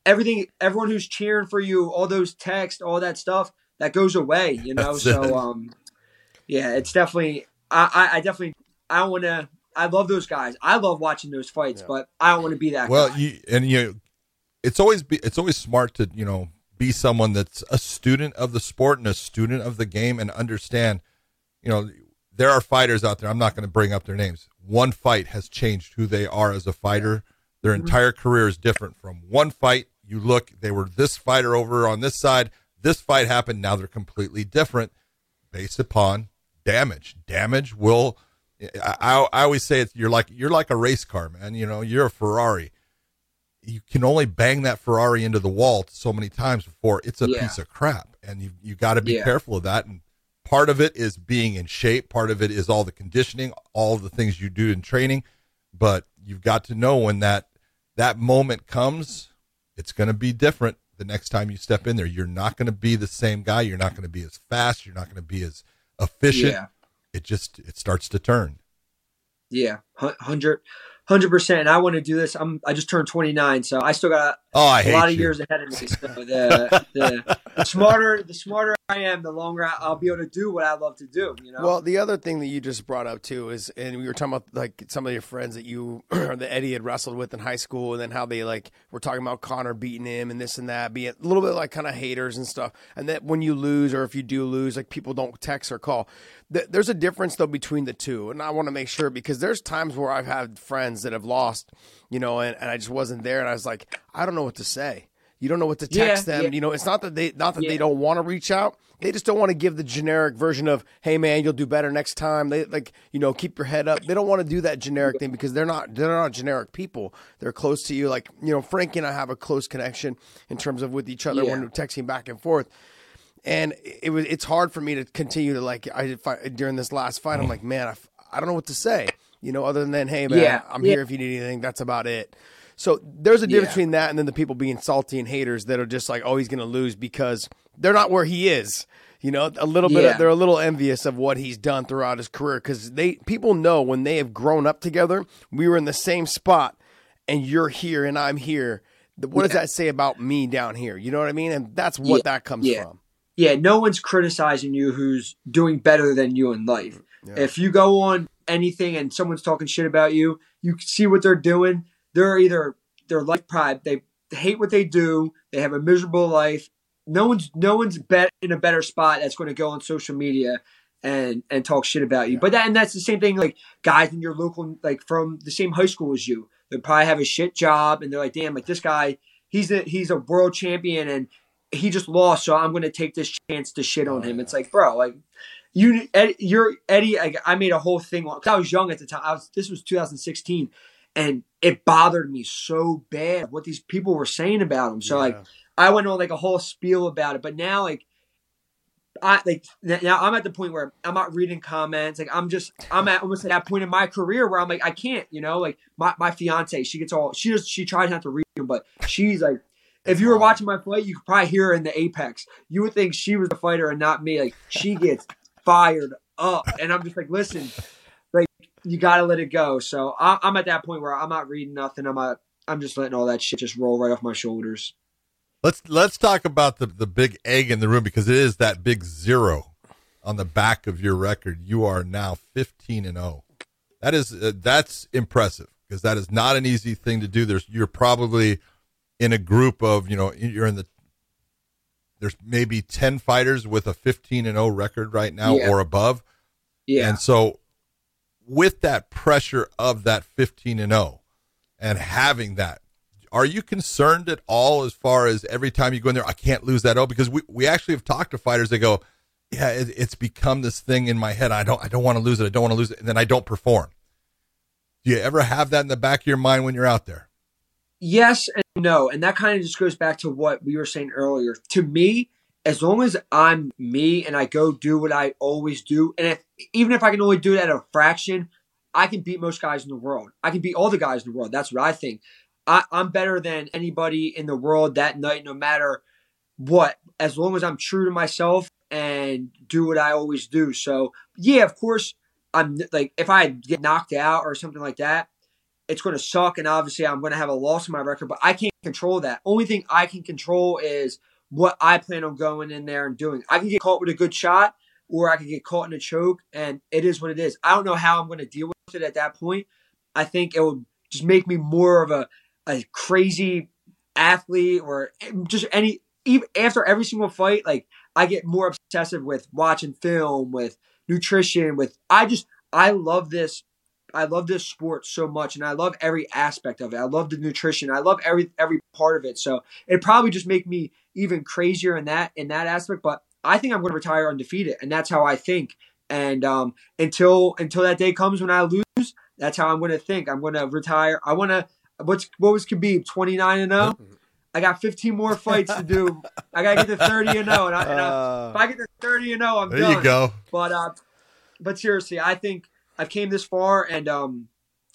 everything. Everyone who's cheering for you, all those texts, all that stuff, that goes away, you know. That's so it. um, yeah, it's definitely I, I, I definitely I want to I love those guys. I love watching those fights, yeah. but I don't want to be that. Well, guy. you and you, it's always be, it's always smart to you know. be someone that's a student of the sport and a student of the game, and understand, you know, there are fighters out there. I'm not going to bring up their names. One fight has changed who they are as a fighter. Their entire career is different from one fight. You look, they were this fighter over on this side. This fight happened. Now they're completely different based upon damage. Damage will, I, I always say it's, you're like, you're like a race car, man. You know, you're a Ferrari. You can only bang that Ferrari into the wall so many times before it's a yeah. piece of crap. And you you got to be yeah. careful of that. And part of it is being in shape. Part of it is all the conditioning, all the things you do in training. But you've got to know when that, that moment comes, it's going to be different the next time you step in there. You're not going to be the same guy. You're not going to be as fast. You're not going to be as efficient. Yeah. It just, it starts to turn. Yeah. one hundred one hundred percent. I want to do this. I'm, I just turned twenty-nine, so I still got oh, I a lot of you. years ahead of me. So the, the, the smarter the smarter I am, the longer I'll be able to do what I love to do. You know. Well, the other thing that you just brought up too is, and we were talking about like some of your friends that you, that Eddie had wrestled with in high school, and then how they like were talking about Connor beating him and this and that, being a little bit like kind of haters and stuff. And that when you lose, or if you do lose, like people don't text or call. Th- there's a difference though between the two, and I want to make sure, because there's times where I've had friends that have lost, you know, and, and I just wasn't there, and I was like, I don't know what to say. You don't know what to text yeah, them. Yeah. You know, it's not that they not that yeah. they don't want to reach out. They just don't want to give the generic version of, hey man, you'll do better next time. They like, you know, keep your head up. They don't want to do that generic thing, because they're not they're not generic people. They're close to you. Like, you know, Frankie and I have a close connection in terms of with each other yeah. when we're texting back and forth. And it was it's hard for me to continue to like I did fight during this last fight. I'm like, man, I, I don't know what to say. You know, other than, hey, man, yeah, I'm yeah. here if you need anything. That's about it. So there's a difference yeah. between that and then the people being salty and haters that are just like, oh, he's going to lose because they're not where he is. You know, a little bit, yeah. of, they're a little envious of what he's done throughout his career, because they people know when they have grown up together, we were in the same spot, and you're here and I'm here. What yeah. does that say about me down here? You know what I mean? And that's what yeah. that comes yeah. from. Yeah, no one's criticizing you who's doing better than you in life. Yeah. If you go on anything and someone's talking shit about you, you see what they're doing. They're either they're like Pride. They hate what they do. They have a miserable life. No one's no one's bet in a better spot that's going to go on social media and and talk shit about you. Yeah. But that and that's the same thing. Like guys in your local, like from the same high school as you, they probably have a shit job, and they're like, damn, like this guy, he's a he's a world champion and he just lost, so I'm going to take this chance to shit on him. Yeah. It's like, bro, like. You, Ed, you're Eddie. I, I made a whole thing. Cause I was young at the time. I was, this was two thousand sixteen, and it bothered me so bad what these people were saying about him. So yeah. like, I went on like a whole spiel about it. But now, like, I like now I'm at the point where I'm not reading comments. Like I'm just, I'm at almost at that point in my career where I'm like, I can't, you know, like my, my fiance, she gets all, she just, she tries not to read them, but she's like, if you were watching my fight, you could probably hear her in the apex. You would think she was the fighter and not me. Like she gets fired up and I'm just like, listen, like you got to let it go. So I, I'm at that point where I'm not reading nothing. I'm not, I'm just letting all that shit just roll right off my shoulders. Let's let's talk about the, the big egg in the room, because it is that big zero on the back of your record. You are now fifteen and oh. That is uh, that's impressive, because that is not an easy thing to do. There's you're probably in a group of, you know, you're in the there's maybe ten fighters with a fifteen and oh record right now, yeah, or above. Yeah. And so with that pressure of that fifteen and oh and having that, are you concerned at all as far as every time you go in there, I can't lose that O? Because we, we actually have talked to fighters that go, yeah, it, it's become this thing in my head. I don't I don't want to lose it. I don't want to lose it. And then I don't perform. Do you ever have that in the back of your mind when you're out there? Yes and no. And that kind of just goes back to what we were saying earlier. To me, as long as I'm me and I go do what I always do, and if, even if I can only do it at a fraction, I can beat most guys in the world. I can beat all the guys in the world. That's what I think. I, I'm better than anybody in the world that night, no matter what, as long as I'm true to myself and do what I always do. So yeah, of course, I'm like, if I get knocked out or something like that, it's going to suck. And obviously I'm going to have a loss in my record, but I can't control that. Only thing I can control is what I plan on going in there and doing. I can get caught with a good shot, or I can get caught in a choke, and it is what it is. I don't know how I'm going to deal with it at that point. I think it will just make me more of a, a crazy athlete, or just any, even after every single fight, like I get more obsessive with watching film, with nutrition, with, I just, I love this. I love this sport so much, and I love every aspect of it. I love the nutrition. I love every, every part of it. So it probably just make me even crazier in that, in that aspect. But I think I'm going to retire undefeated, and that's how I think. And um, until, until that day comes when I lose, that's how I'm going to think. I'm going to retire. I want to, What's what was Khabib, twenty-nine and oh? I got fifteen more fights to do. I gotta get to thirty and oh, and, I, and I, if I get to thirty and oh, I'm there done. There you go. But uh, but seriously, I think I've came this far, and um,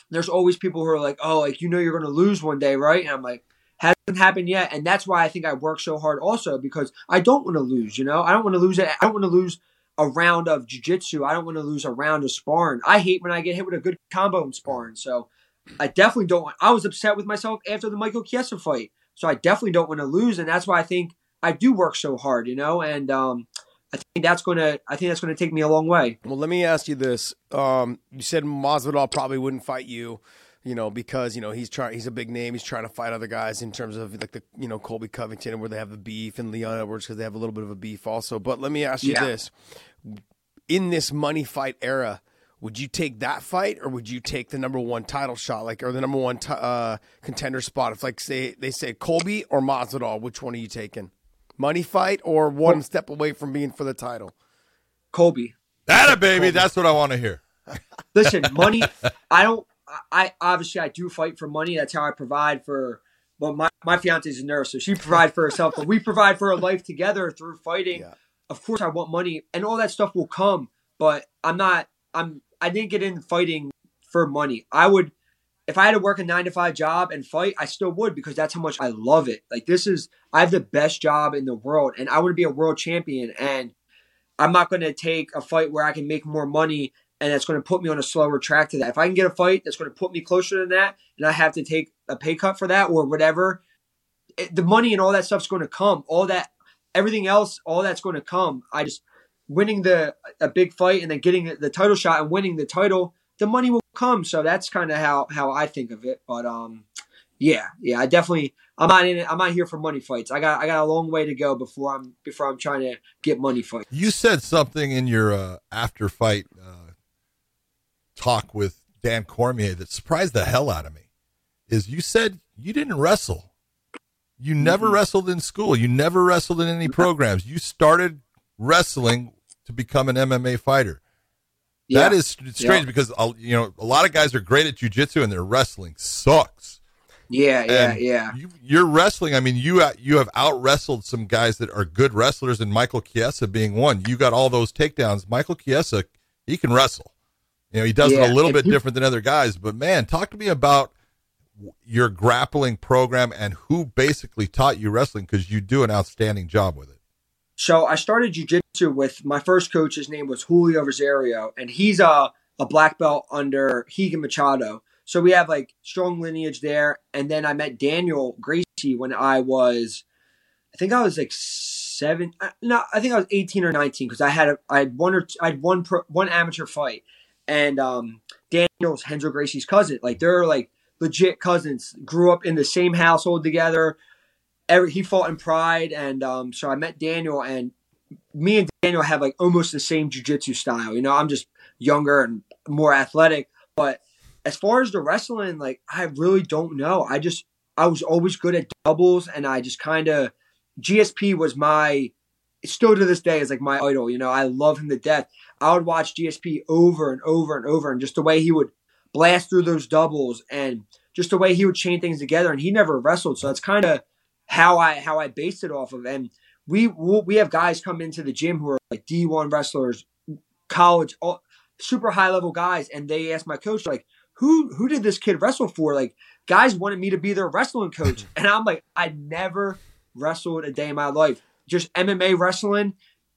there's always people who are like, oh, like you know, you're gonna lose one day, right? And I'm like, hasn't happened yet, and that's why I think I work so hard, also because I don't want to lose. You know, I don't want to lose it. I don't want to lose a round of jiu-jitsu. I don't want to lose a round of sparring. I hate when I get hit with a good combo in sparring. So I definitely don't want – I was upset with myself after the Michael Chiesa fight. So I definitely don't want to lose, and that's why I think I do work so hard, you know, and um, I think that's going to I think that's going to take me a long way. Well, let me ask you this. Um, you said Masvidal probably wouldn't fight you, you know, because, you know, he's trying. He's a big name. He's trying to fight other guys in terms of, like, the, you know, Colby Covington, where they have the beef, and Leon Edwards, because they have a little bit of a beef also. But let me ask you yeah. this. In this money fight era, would you take that fight, or would you take the number one title shot, like, or the number one t- uh, contender spot? If, like, say they say Colby or Masvidal, which one are you taking? Money fight or one step away from being for the title? Colby. That a baby. Colby. That's what I want to hear. Listen, money. I don't. I obviously I do fight for money. That's how I provide for. Well, my my fiance is a nurse, so she provides for herself, but we provide for our life together through fighting. Yeah. Of course, I want money, and all that stuff will come. But I'm not. I'm. I didn't get in fighting for money. I would, if I had to work a nine to five job and fight, I still would, because that's how much I love it. Like, this is, I have the best job in the world, and I want to be a world champion, and I'm not going to take a fight where I can make more money and that's going to put me on a slower track to that. If I can get a fight that's going to put me closer than that, and I have to take a pay cut for that or whatever, it, the money and all that stuff's going to come. All that, everything else, all that's going to come. I just, winning the a big fight and then getting the title shot and winning the title, the money will come. So that's kind of how, how I think of it. But um, yeah, yeah, I definitely I'm not in it. I'm not here for money fights. I got I got a long way to go before I'm before I'm trying to get money fights. You said something in your uh, after fight uh, talk with Dan Cormier that surprised the hell out of me. Is you said you didn't wrestle. You never mm-hmm. wrestled in school. You never wrestled in any programs. You started wrestling to become an M M A fighter. Yeah. That is strange yeah. because, you know, a lot of guys are great at jiu-jitsu and their wrestling sucks. Yeah, yeah, and yeah. You, you're wrestling. I mean, you you have out-wrestled some guys that are good wrestlers, and Michael Chiesa being one. You got all those takedowns. Michael Chiesa, he can wrestle. You know, he does yeah. it a little bit different than other guys. But, man, talk to me about your grappling program and who basically taught you wrestling, because you do an outstanding job with it. So I started jiu-jitsu with my first coach. His name was Julio Rosario, and he's a, a black belt under Higa Machado. So we have like strong lineage there. And then I met Daniel Gracie when I was, I think I was like seven. No, I think I was eighteen or nineteen. Cause I had, a, I had one or two, I had one, pro, one amateur fight, and um, Daniel's Henzo Gracie's cousin. Like they're like legit cousins, grew up in the same household together. Every, he fought in Pride. And um, so I met Daniel, and me and Daniel have like almost the same jiu-jitsu style. You know, I'm just younger and more athletic, but as far as the wrestling, like, I really don't know. I just, I was always good at doubles, and I just kind of, G S P was my, still to this day is like my idol. You know, I love him to death. I would watch G S P over and over and over, and just the way he would blast through those doubles, and just the way he would chain things together. And he never wrestled, so that's kind of how I, how I based it off of. And we, we have guys come into the gym who are like D one wrestlers, college, all, super high level guys. And they ask my coach, like, Who who did this kid wrestle for? Like, guys wanted me to be their wrestling coach. And I'm like, I never wrestled a day in my life. Just M M A wrestling,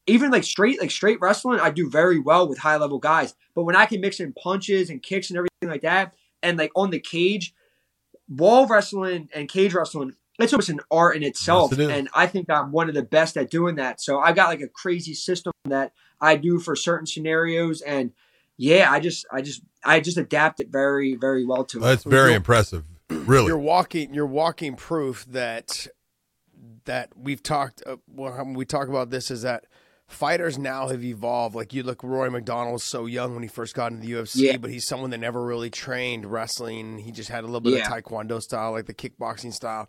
even like straight, like straight wrestling, I do very well with high level guys. But when I can mix in punches and kicks and everything like that, and like on the cage, wall wrestling and cage wrestling, it's almost an art in itself. Yes, it is. And I think I'm one of the best at doing that. So I got like a crazy system that I do for certain scenarios. And yeah, I just, I just, I just adapted very, very well to it. That's very impressive, really. You're walking, you're walking proof that that we've talked. Uh, when we talk about this, is that fighters now have evolved. Like, you look, Rory McDonald's so young when he first got into the U F C, yeah. but he's someone that never really trained wrestling. He just had a little bit yeah. of Taekwondo style, like the kickboxing style.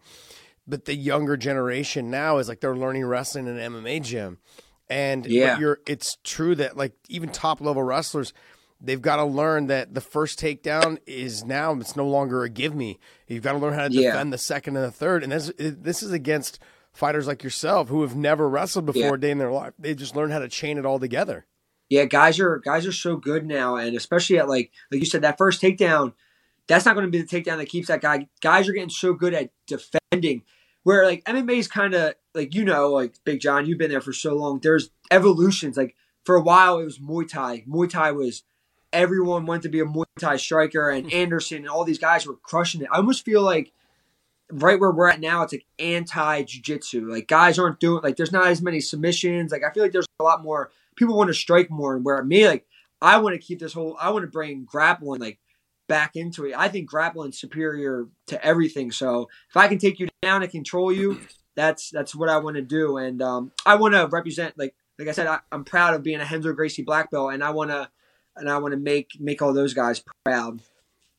But the younger generation now is like they're learning wrestling in an M M A gym, and yeah. you're, it's true that like even top level wrestlers, they've got to learn that the first takedown is now, it's no longer a give me. You've got to learn how to defend yeah. the second and the third. And this, this is against fighters like yourself who have never wrestled before yeah. a day in their life. They just learn how to chain it all together. Yeah, guys are guys are so good now. And especially at like like you said, that first takedown, that's not going to be the takedown that keeps that guy. Guys are getting so good at defending. Where like M M A is kind of like, you know, like Big John, you've been there for so long. There's evolutions. Like for a while it was Muay Thai. Muay Thai was, everyone wanted to be a Muay Thai striker, and Anderson and all these guys were crushing it. I almost feel like right where we're at now, it's like anti-jiu-jitsu. Like, guys aren't doing, like, there's not as many submissions. Like, I feel like there's a lot more, people want to strike more. And where me, like, I want to keep this whole, I want to bring grappling, like, back into it. I think grappling's superior to everything. So if I can take you down and control you, that's that's what I want to do. And um, I want to represent, like, like I said, I, I'm proud of being a Henzo Gracie black belt, and I want to, And I want to make make all those guys proud.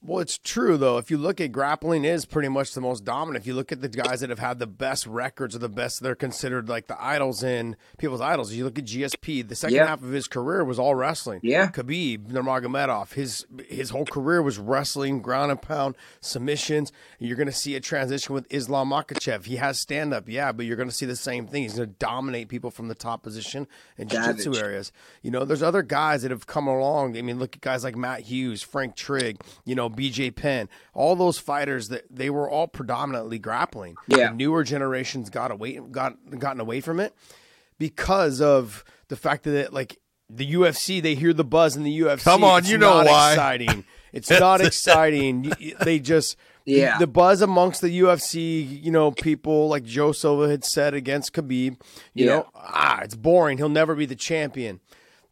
Well, it's true, though. If you look at grappling, is pretty much the most dominant. If you look at the guys that have had the best records or the best, they're considered like the idols in people's idols. You look at G S P. The second yeah. half of his career was all wrestling. Yeah, Khabib Nurmagomedov. His his whole career was wrestling, ground and pound, submissions. You're going to see a transition with Islam Makhachev. He has stand up, yeah, but you're going to see the same thing. He's going to dominate people from the top position in jiu-jitsu areas. You know, there's other guys that have come along. I mean, look at guys like Matt Hughes, Frank Trigg. You know, B J Penn, all those fighters that they were all predominantly grappling. Yeah. The newer generations got away, got gotten away from it because of the fact that it, like the U F C, they hear the buzz in the U F C. Come on, it's you not know why? Exciting. It's not exciting. They just yeah. the, the buzz amongst the U F C, you know, people like Joe Silva had said against Khabib. You yeah. know, ah, it's boring. He'll never be the champion.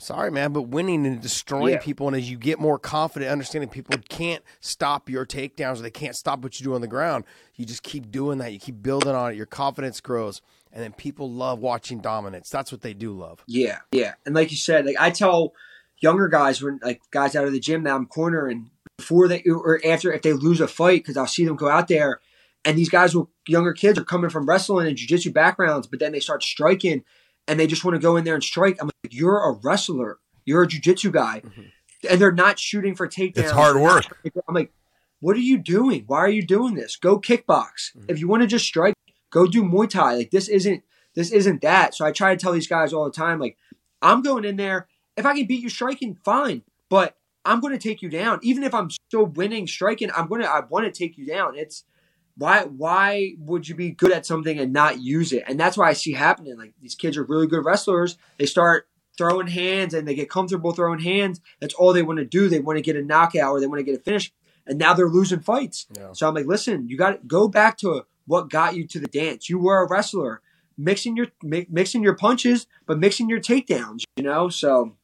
Sorry, man, but winning and destroying yeah. people, and as you get more confident, understanding people can't stop your takedowns, or they can't stop what you do on the ground, you just keep doing that. You keep building on it. Your confidence grows, and then people love watching dominance. That's what they do love. Yeah, yeah. And like you said, like I tell younger guys, when like guys out of the gym that I'm cornering, before they or after, if they lose a fight, because I'll see them go out there, and these guys, will, younger kids, are coming from wrestling and jiu-jitsu backgrounds, but then they start striking, and they just want to go in there and strike. I'm like, you're a wrestler. You're a jiu-jitsu guy. Mm-hmm. And they're not shooting for takedowns. It's hard work. I'm like, what are you doing? Why are you doing this? Go kickbox. Mm-hmm. If you want to just strike, go do Muay Thai. Like, this isn't this isn't that. So I try to tell these guys all the time, like, I'm going in there. If I can beat you striking, fine. But I'm going to take you down. Even if I'm still winning striking, I'm going to I want to take you down. It's why why would you be good at something and not use it? And that's why I see happening. Like, these kids are really good wrestlers. They start throwing hands and they get comfortable throwing hands. That's all they want to do. They want to get a knockout or they want to get a finish. And now they're losing fights. Yeah. So I'm like, listen, you got to go back to what got you to the dance. You were a wrestler, mixing your mi- mixing your punches, but mixing your takedowns, you know? So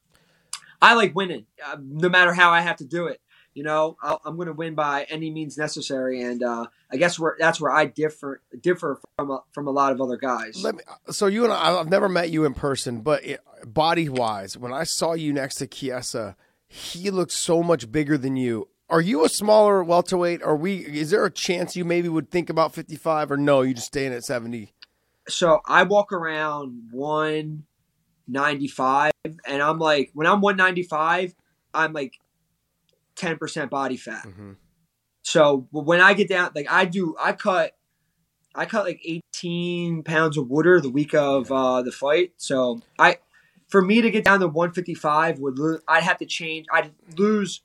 I like winning, uh, no matter how I have to do it. You know, I'll, I'm going to win by any means necessary. And uh, I guess where, that's where I differ differ from a, from a lot of other guys. Let me, so you and I, I've never met you in person, but it, body-wise, when I saw you next to Chiesa, he looked so much bigger than you. Are you a smaller welterweight? Are we? Is there a chance you maybe would think about fifty-five, or no, you just staying at seventy? So I walk around one ninety-five, and I'm like, when I'm one ninety-five, I'm like ten percent body fat. Mm-hmm. So when I get down, like I do, I cut, I cut like eighteen pounds of water the week of uh, the fight. So I, for me to get down to one fifty-five, would lo- I'd have to change. I'd lose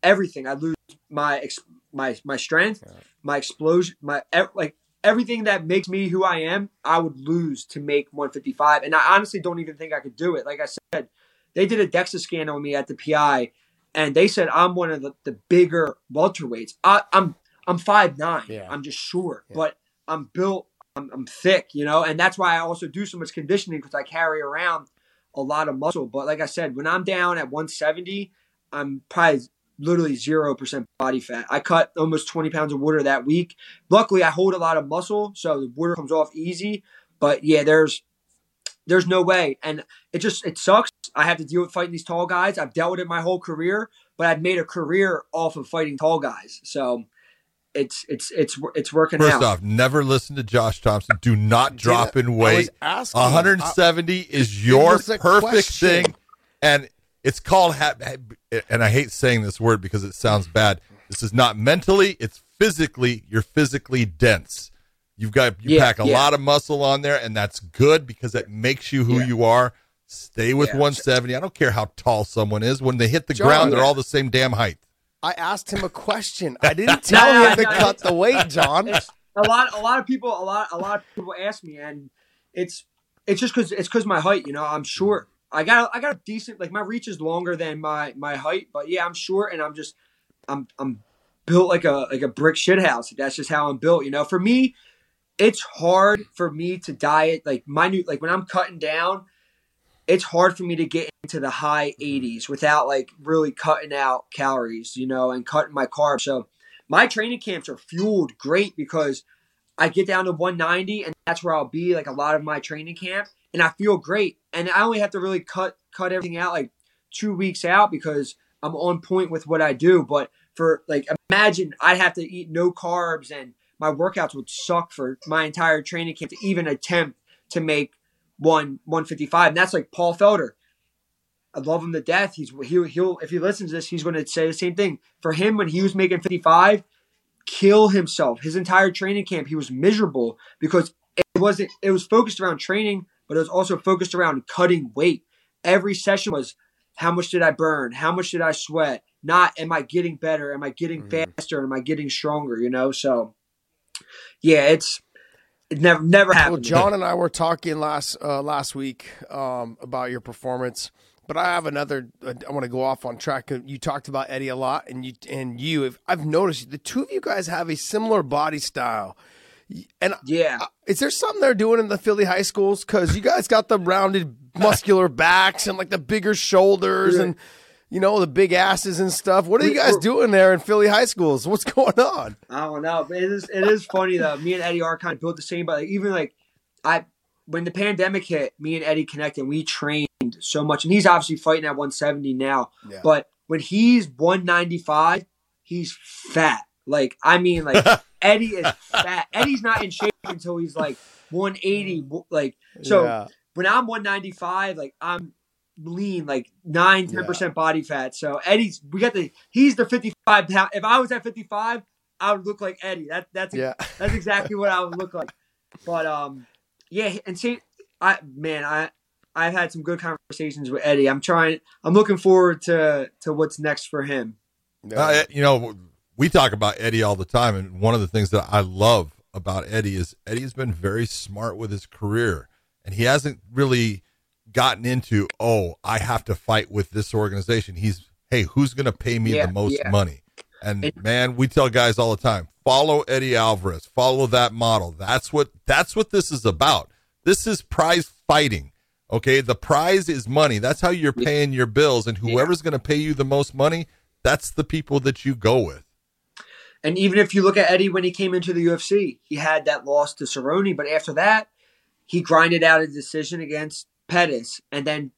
everything. I lose my ex- my my strength, yeah. my explosion, my ev- like everything that makes me who I am. I would lose to make one fifty-five, and I honestly don't even think I could do it. Like I said, they did a DEXA scan on me at the P I, and they said I'm one of the, the bigger welterweights. I, I'm I'm five nine. Yeah. I'm just short, yeah. but I'm built. I'm, I'm thick, you know, and that's why I also do so much conditioning because I carry around a lot of muscle. But like I said, when I'm down at one seventy, I'm probably literally zero percent body fat. I cut almost twenty pounds of water that week. Luckily, I hold a lot of muscle, so the water comes off easy. But yeah, there's there's no way. And it just, it sucks. I have to deal with fighting these tall guys. I've dealt with it my whole career, but I've made a career off of fighting tall guys. So it's it's it's it's working First out. First off, never listen to Josh Thompson. Do not drop in weight. Asking, one seventy I, is your perfect question. thing. And it's called, and I hate saying this word because it sounds bad. This is not mentally, it's physically. You're physically dense. You've got, you yeah, pack a yeah. lot of muscle on there, and that's good because it makes you who yeah. you are. Stay with yeah, one seventy. I don't care how tall someone is. When they hit the John, ground, they're all the same damn height. I asked him a question. I didn't tell no, him no, to no, cut the weight, John. It's a lot, a lot of people, a lot, a lot of people ask me, and it's, it's just because it's because my height. You know, I'm short. I got I got a decent, like my reach is longer than my, my height, but yeah, I'm short and I'm just I'm I'm built like a like a brick shit house. That's just how I'm built, you know. For me, it's hard for me to diet like my new like when I'm cutting down, it's hard for me to get into the high eighties without like really cutting out calories, you know, and cutting my carbs. So my training camps are fueled great because I get down to one ninety and that's where I'll be like a lot of my training camp. And I feel great. And I only have to really cut cut everything out like two weeks out because I'm on point with what I do. But for like, imagine I'd have to eat no carbs and my workouts would suck for my entire training camp to even attempt to make one 155. And that's like Paul Felder. I love him to death. He's he'll, he'll if he listens to this, he's going to say the same thing. For him, when he was making fifty-five, kill himself. His entire training camp, he was miserable because it wasn't. It was focused around training, but it was also focused around cutting weight. Every session was, how much did I burn? How much did I sweat? Not, am I getting better? Am I getting mm. faster? Am I getting stronger? You know, so yeah, it's it never never happened. Well, John and I were talking last uh, last week um, about your performance, but I have another. I want to go off on track. You talked about Eddie a lot, and you and you. Have, I've noticed the two of you guys have a similar body style. And yeah, is there something they're doing in the Philly high schools? Because you guys got the rounded, muscular backs and like the bigger shoulders yeah. and you know the big asses and stuff. What are you guys doing there in Philly high schools? What's going on? I don't know. But it is it is funny though. Me and Eddie are kind of built the same, but like, even like I when the pandemic hit, me and Eddie connected. We trained so much, and he's obviously fighting at one seventy now. Yeah. But when he's one ninety-five, he's fat. Like I mean, like. Eddie is fat. Eddie's not in shape until he's like one eighty. Like so, yeah. when I'm one ninety-five, like I'm lean, like nine, ten yeah. percent body fat. So Eddie's, we got the, he's the fifty-five pound. If I was at fifty-five, I would look like Eddie. That that's yeah. that's exactly what I would look like. But um, yeah, and see, I man, I I've had some good conversations with Eddie. I'm trying. I'm looking forward to to what's next for him. Uh, you know, we talk about Eddie all the time, and one of the things that I love about Eddie is Eddie has been very smart with his career, and he hasn't really gotten into, oh, I have to fight with this organization. He's, hey, who's going to pay me yeah, the most yeah. money? And it, man, we tell guys all the time, follow Eddie Alvarez, follow that model. That's what, that's what this is about. This is prize fighting. Okay. The prize is money. That's how you're paying your bills, and whoever's yeah. going to pay you the most money, that's the people that you go with. And even if you look at Eddie when he came into the U F C, he had that loss to Cerrone, but after that, he grinded out a decision against Pettis and then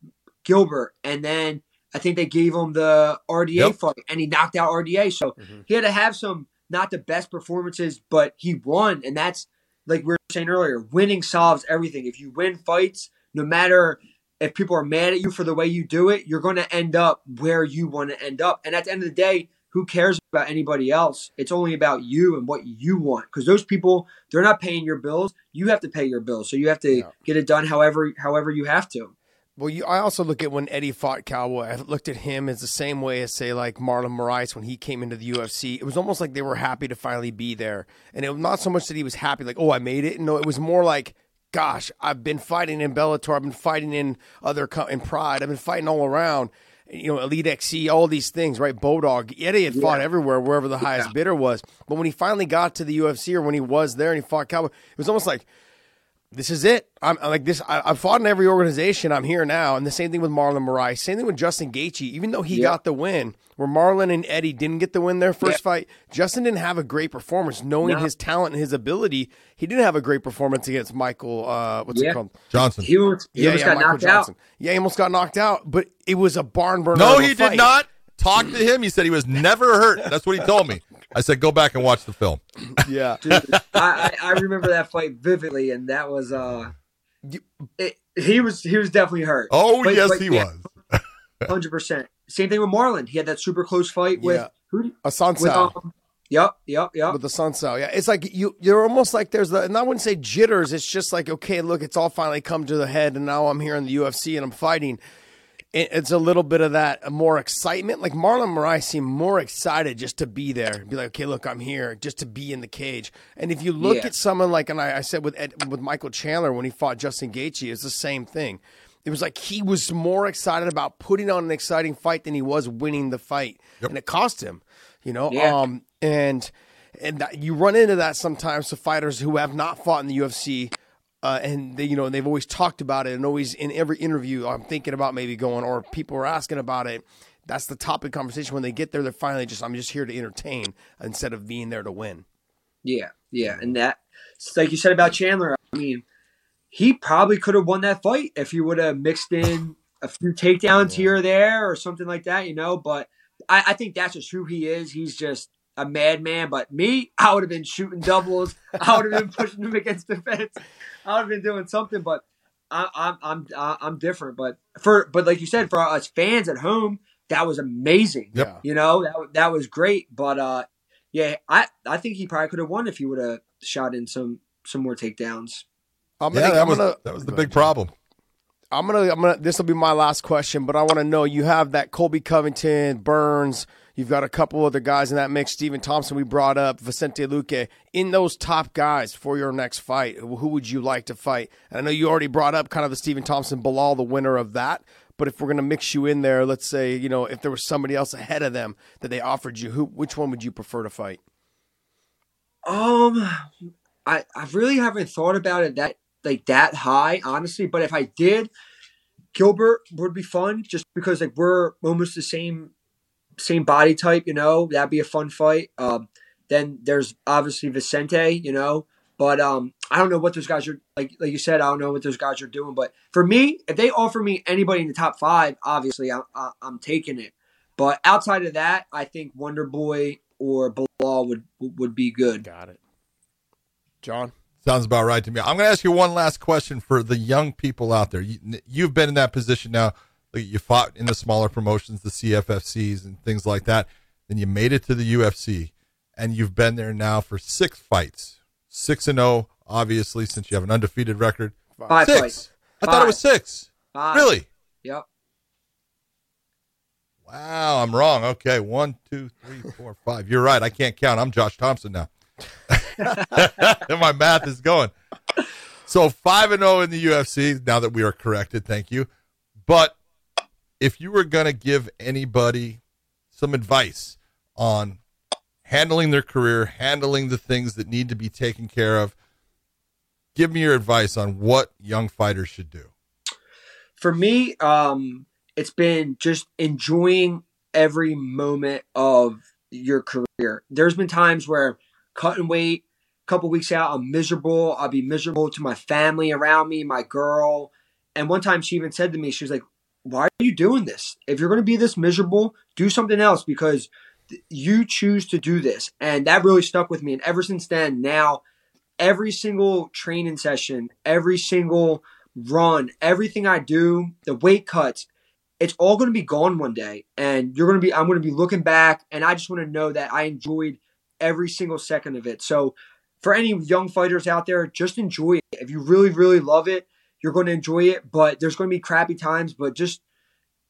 Gilbert, and then I think they gave him the R D A yep. fight, and he knocked out R D A. So mm-hmm. he had to have some not the best performances, but he won, and that's like we were saying earlier, winning solves everything. If you win fights, no matter if people are mad at you for the way you do it, you're going to end up where you want to end up. And at the end of the day, who cares about anybody else? It's only about you and what you want, because those people, they're not paying your bills. You have to pay your bills, so you have to yeah. get it done however however you have to. Well, you, I also look at when Eddie fought Cowboy. I looked at him as the same way as, say, like Marlon Moraes when he came into the U F C. It was almost like they were happy to finally be there, and it was not so much that he was happy, like, oh, I made it. No, it was more like, gosh, I've been fighting in Bellator. I've been fighting in other co- in Pride. I've been fighting all around. You know, Elite X C, all these things, right? Bodog. Eddie had yeah. fought everywhere, wherever the highest yeah. bidder was. But when he finally got to the U F C, or when he was there and he fought Cowboy, it was almost like, this is it. I'm, I'm like this. I, I've fought in every organization. I'm here now. And the same thing with Marlon Moraes. Same thing with Justin Gaethje. Even though he yeah. got the win, where Marlon and Eddie didn't get the win their first yeah. fight, Justin didn't have a great performance. Knowing no. his talent and his ability, he didn't have a great performance against Michael. Uh, what's yeah. it called? Johnson. He, was, he yeah, almost yeah, got Michael knocked Johnson. out. Yeah, he almost got knocked out. But it was a barn burner. No, he fight. did not. Talk to him. He said he was never hurt. That's what he told me. I said, go back and watch the film. Yeah. Dude, I, I remember that fight vividly, and that was uh, it, he was he was definitely hurt. Oh, but, yes, but, he yeah, was. one hundred percent. Same thing with Marlon. He had that super close fight with yeah. who? Hassan Sal. Um, yep, yep, yep. With Hassan Sal. Yeah, it's like you, you're almost like there's the, and I wouldn't say jitters. It's just like, okay, look, it's all finally come to the head, and now I'm here in the U F C, and I'm fighting. It's a little bit of that more excitement. Like Marlon Moraes seemed more excited just to be there. Be like, okay, look, I'm here just to be in the cage. And if you look yeah. at someone like, and I, I said with Ed, with Michael Chandler when he fought Justin Gaethje, it's the same thing. It was like he was more excited about putting on an exciting fight than he was winning the fight. Yep. And it cost him, you know. Yeah. Um, and and that, you run into that sometimes to fighters who have not fought in the U F C. Uh, and they, you know, they've always talked about it, and always in every interview, I'm thinking about maybe going, or people are asking about it. That's the topic of conversation. When they get there, they're finally just, I'm just here to entertain instead of being there to win. Yeah, yeah, and that, like you said about Chandler, I mean, he probably could have won that fight if he would have mixed in a few takedowns yeah. here or there or something like that, you know. But I, I think that's just who he is. He's just a madman. But me, I would have been shooting doubles. I would have been pushing him against the fence. I would have been doing something, but I'm I'm I'm different. But for but like you said, for us fans at home, that was amazing. Yeah. You know, that that was great. But uh, yeah, I, I think he probably could have won if he would have shot in some some more takedowns. I'm yeah, gonna, that I'm was gonna, that was the big problem. I'm gonna I'm gonna. This will be my last question, but I want to know. You have that Colby Covington, Burns. You've got a couple other guys in that mix. Stephen Thompson, we brought up, Vicente Luque. In those top guys for your next fight, who would you like to fight? And I know you already brought up kind of the Stephen Thompson, Bilal, the winner of that. But if we're going to mix you in there, let's say, you know, if there was somebody else ahead of them that they offered you, who, which one would you prefer to fight? Um, I, I really haven't thought about it that like that high, honestly. But if I did, Gilbert would be fun, just because like we're almost the same. Same body type, you know, that'd be a fun fight. Um, then there's obviously Vicente, you know, but um, I don't know what those guys are like. Like you said, I don't know what those guys are doing. But for me, if they offer me anybody in the top five, obviously I'm, I'm taking it. But outside of that, I think Wonder Boy or Bilal would would be good. Got it, John. Sounds about right to me. I'm going to ask you one last question for the young people out there. You, you've been in that position now. you fought in the smaller promotions, the C F F Cs and things like that. Then you made it to the U F C, and you've been there now for six fights, six and oh, obviously, since you have an undefeated record. Five six. Fights. I Five. thought it was six. Five. Really? Yep. Wow, I'm wrong. Okay, one, two, three, four, five. You're right. I can't count. I'm Josh Thompson now. And my math is going. So five and zero in the U F C. Now that we are corrected, thank you. But if you were going to give anybody some advice on handling their career, handling the things that need to be taken care of, give me your advice on what young fighters should do. For me, um, it's been just enjoying every moment of your career. There's been times where cutting weight, a couple weeks out, I'm miserable. I'll be miserable to my family around me, my girl. And one time she even said to me, she was like, why are you doing this? If you're going to be this miserable, do something else, because th- you choose to do this. And that really stuck with me. And ever since then, now every single training session, every single run, everything I do, the weight cuts, it's all going to be gone one day. And you're going to be, I'm going to be looking back, and I just want to know that I enjoyed every single second of it. So for any young fighters out there, just enjoy it. If you really, really love it, you're going to enjoy it, but there's going to be crappy times, but just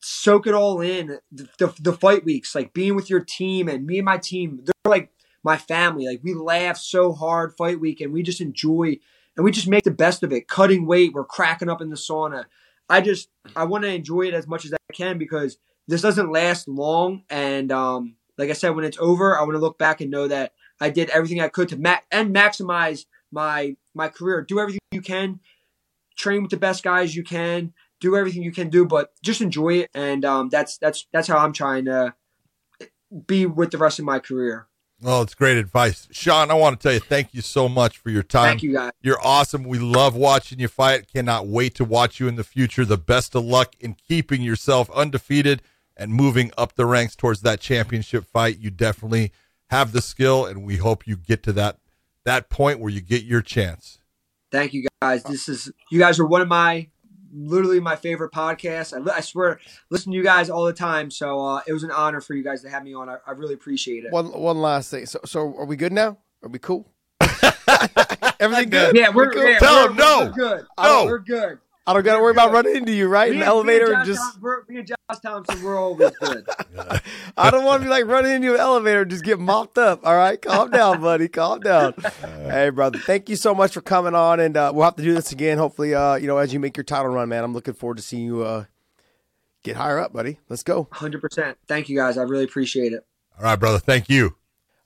soak it all in. The, the, the fight weeks, like being with your team, and me and my team, they're like my family. Like, we laugh so hard fight week, and we just enjoy, and we just make the best of it. Cutting weight, we're cracking up in the sauna. I just, I want to enjoy it as much as I can, because this doesn't last long. And um, like I said, when it's over, I want to look back and know that I did everything I could to ma- and maximize my, my career. Do everything you can. Train with the best guys you can, do everything you can do, but just enjoy it. And um, that's that's that's how I'm trying to be with the rest of my career. Well, it's great advice. Sean, I want to tell you, thank you so much for your time. Thank you, guys. You're awesome. We love watching you fight. Cannot wait to watch you in the future. The best of luck in keeping yourself undefeated and moving up the ranks towards that championship fight. You definitely have the skill, and we hope you get to that that point where you get your chance. Thank you, guys. This is, you guys are one of my, literally my favorite podcasts. I, I swear, listen to you guys all the time. So uh, it was an honor for you guys to have me on. I, I really appreciate it. One, one last thing. So, so are we good now? Are we cool? Everything good? Yeah, we're, we're good. Yeah, Tell them no. We're good. No. We're good. I don't got to worry good. about running into you, right? Me, in the elevator, and just Tom, me and Josh Thompson, we're always good. I don't want to be like running into an elevator and just get mopped up. All right, calm down, buddy. Calm down. Hey, brother, thank you so much for coming on, and uh, we'll have to do this again. Hopefully, uh, you know, as you make your title run, man, I'm looking forward to seeing you uh, get higher up, buddy. Let's go. one hundred percent. Thank you, guys. I really appreciate it. All right, brother. Thank you.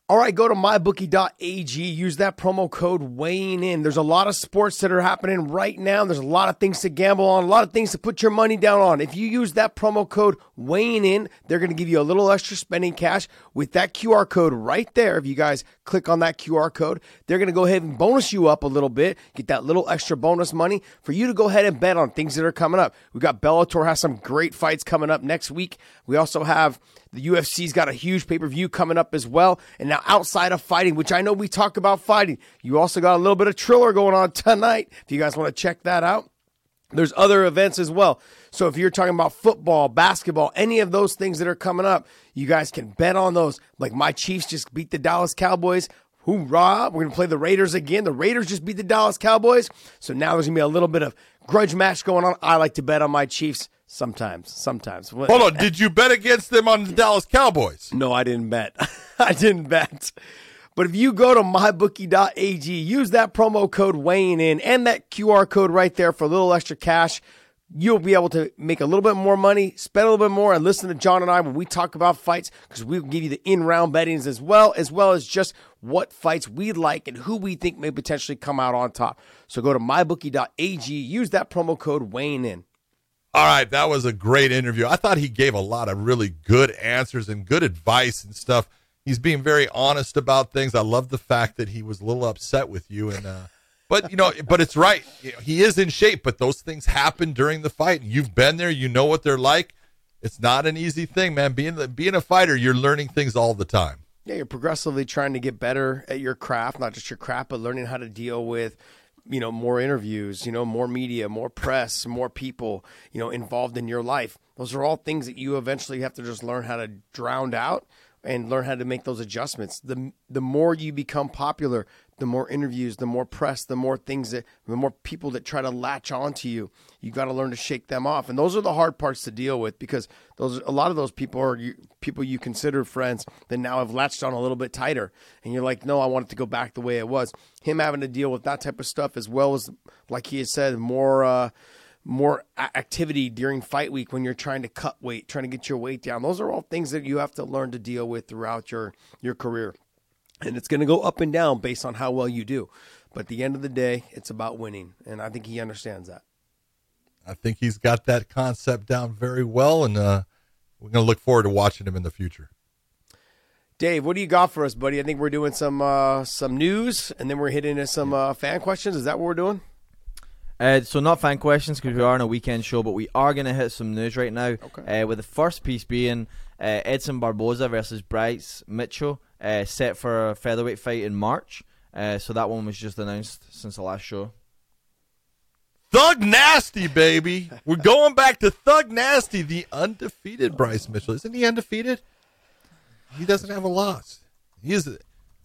All right, go to my bookie dot a g. Use that promo code weighing in. There's a lot of sports that are happening right now. There's a lot of things to gamble on, a lot of things to put your money down on. If you use that promo code weighing in, they're going to give you a little extra spending cash with that Q R code right there. If you guys click on that Q R code, they're going to go ahead and bonus you up a little bit, get that little extra bonus money for you to go ahead and bet on things that are coming up. We got Bellator has some great fights coming up next week. We also have the U F C's got a huge pay-per-view coming up as well. And now outside of fighting, which I know we talk about fighting, you also got a little bit of Triller going on tonight. If you guys want to check that out, there's other events as well. So if you're talking about football, basketball, any of those things that are coming up, you guys can bet on those. Like my Chiefs just beat the Dallas Cowboys. Hoorah. We're going to play the Raiders again. The Raiders just beat the Dallas Cowboys. So now there's going to be a little bit of grudge match going on. I like to bet on my Chiefs. Sometimes, sometimes. Hold on. Did you bet against them on the Dallas Cowboys? No, I didn't bet. I didn't bet. But if you go to my bookie dot a g, use that promo code weighing in and that Q R code right there for a little extra cash. You'll be able to make a little bit more money, spend a little bit more, and listen to John and I when we talk about fights, because we'll give you the in-round bettings as well, as well as just what fights we like and who we think may potentially come out on top. So go to my bookie dot a g, use that promo code weighing in. All right, that was a great interview. I thought he gave a lot of really good answers and good advice and stuff. He's being very honest about things. I love the fact that he was a little upset with you, and uh, but you know, but it's right. He is in shape, but those things happen during the fight. And you've been there, you know what they're like. It's not an easy thing, man. Being the, being a fighter, you're learning things all the time. Yeah, you're progressively trying to get better at your craft, not just your craft, but learning how to deal with you know, more interviews, you know, more media, more press, more people, you know, involved in your life. Those are all things that you eventually have to just learn how to drown out and learn how to make those adjustments. The the more you become popular, the more interviews, the more press, the more things that, the more people that try to latch onto you, you got to learn to shake them off. And those are the hard parts to deal with, because those, a lot of those people are you, people you consider friends that now have latched on a little bit tighter. And you're like, no, I want it to go back the way it was. Him having to deal with that type of stuff, as well as, like he has said, more, uh, more activity during fight week when you're trying to cut weight, trying to get your weight down. Those are all things that you have to learn to deal with throughout your, your career. And it's going to go up and down based on how well you do. But at the end of the day, it's about winning. And I think he understands that. I think he's got that concept down very well. And uh, we're going to look forward to watching him in the future. Dave, what do you got for us, buddy? I think we're doing some uh, some news, and then we're hitting at some uh, fan questions. Is that what we're doing? Uh, so not fan questions, because we are on a weekend show, but we are going to hit some news right now. Okay. Uh, with the first piece being uh, Edson Barboza versus Bryce Mitchell, uh, set for a featherweight fight in March. Uh, so that one was just announced since the last show. Thug Nasty, baby. We're going back to Thug Nasty, the undefeated Bryce Mitchell. Isn't he undefeated? He doesn't have a loss. He is.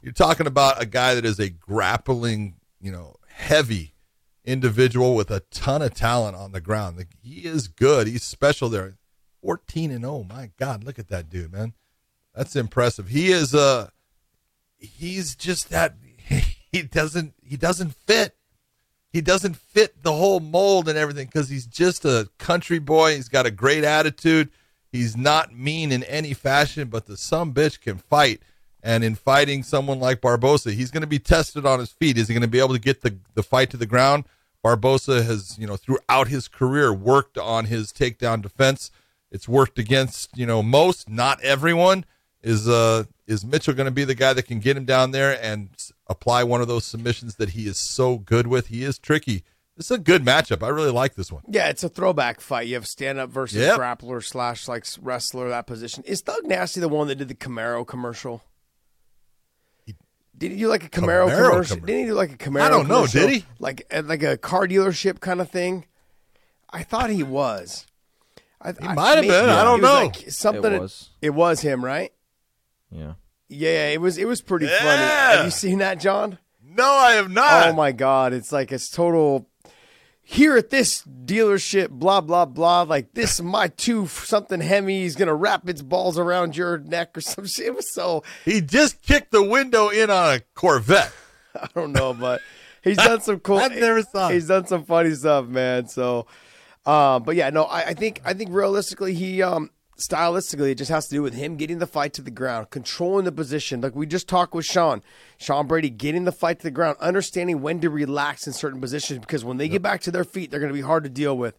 You're talking about a guy that is a grappling, you know, heavy individual with a ton of talent on the ground. Like, he is good. He's special there. fourteen and oh. My God, look at that dude, man. That's impressive. He is uh he's just that he doesn't he doesn't fit. He doesn't fit the whole mold and everything, because he's just a country boy. He's got a great attitude. He's not mean in any fashion, but the son bitch can fight. And in fighting someone like Barboza, he's going to be tested on his feet. Is he going to be able to get the, the fight to the ground? Barboza has, you know, throughout his career worked on his takedown defense. It's worked against, you know, most, not everyone. Is uh is Mitchell going to be the guy that can get him down there and apply one of those submissions that he is so good with? He is tricky. This is a good matchup. I really like this one. Yeah, it's a throwback fight. You have stand-up versus yep. grappler slash like wrestler, that position. Is Thug Nasty the one that did the Camaro commercial? Did he do like a Camaro, Camaro commercial? Camaro. Didn't he do like a Camaro I don't know, commercial? Did he? Like, like a car dealership kind of thing? I thought he was. I, he I, might have been. Yeah. I don't know. Like something. It was. It was him, right? Yeah. Yeah, it was It was pretty yeah. funny. Have you seen that, John? No, I have not. Oh, my God. It's like it's total... Here at this dealership, blah, blah, blah, like this, my two something Hemi is going to wrap its balls around your neck or some shit. It was so. He just kicked the window in on a Corvette. I don't know, but he's done some cool. I've never saw. He's done some funny stuff, man. So, uh, but yeah, no, I, I think, I think realistically, he, um, stylistically, it just has to do with him getting the fight to the ground, controlling the position. Like we just talked with Sean, Sean Brady, getting the fight to the ground, understanding when to relax in certain positions, because when they yep. get back to their feet, they're going to be hard to deal with.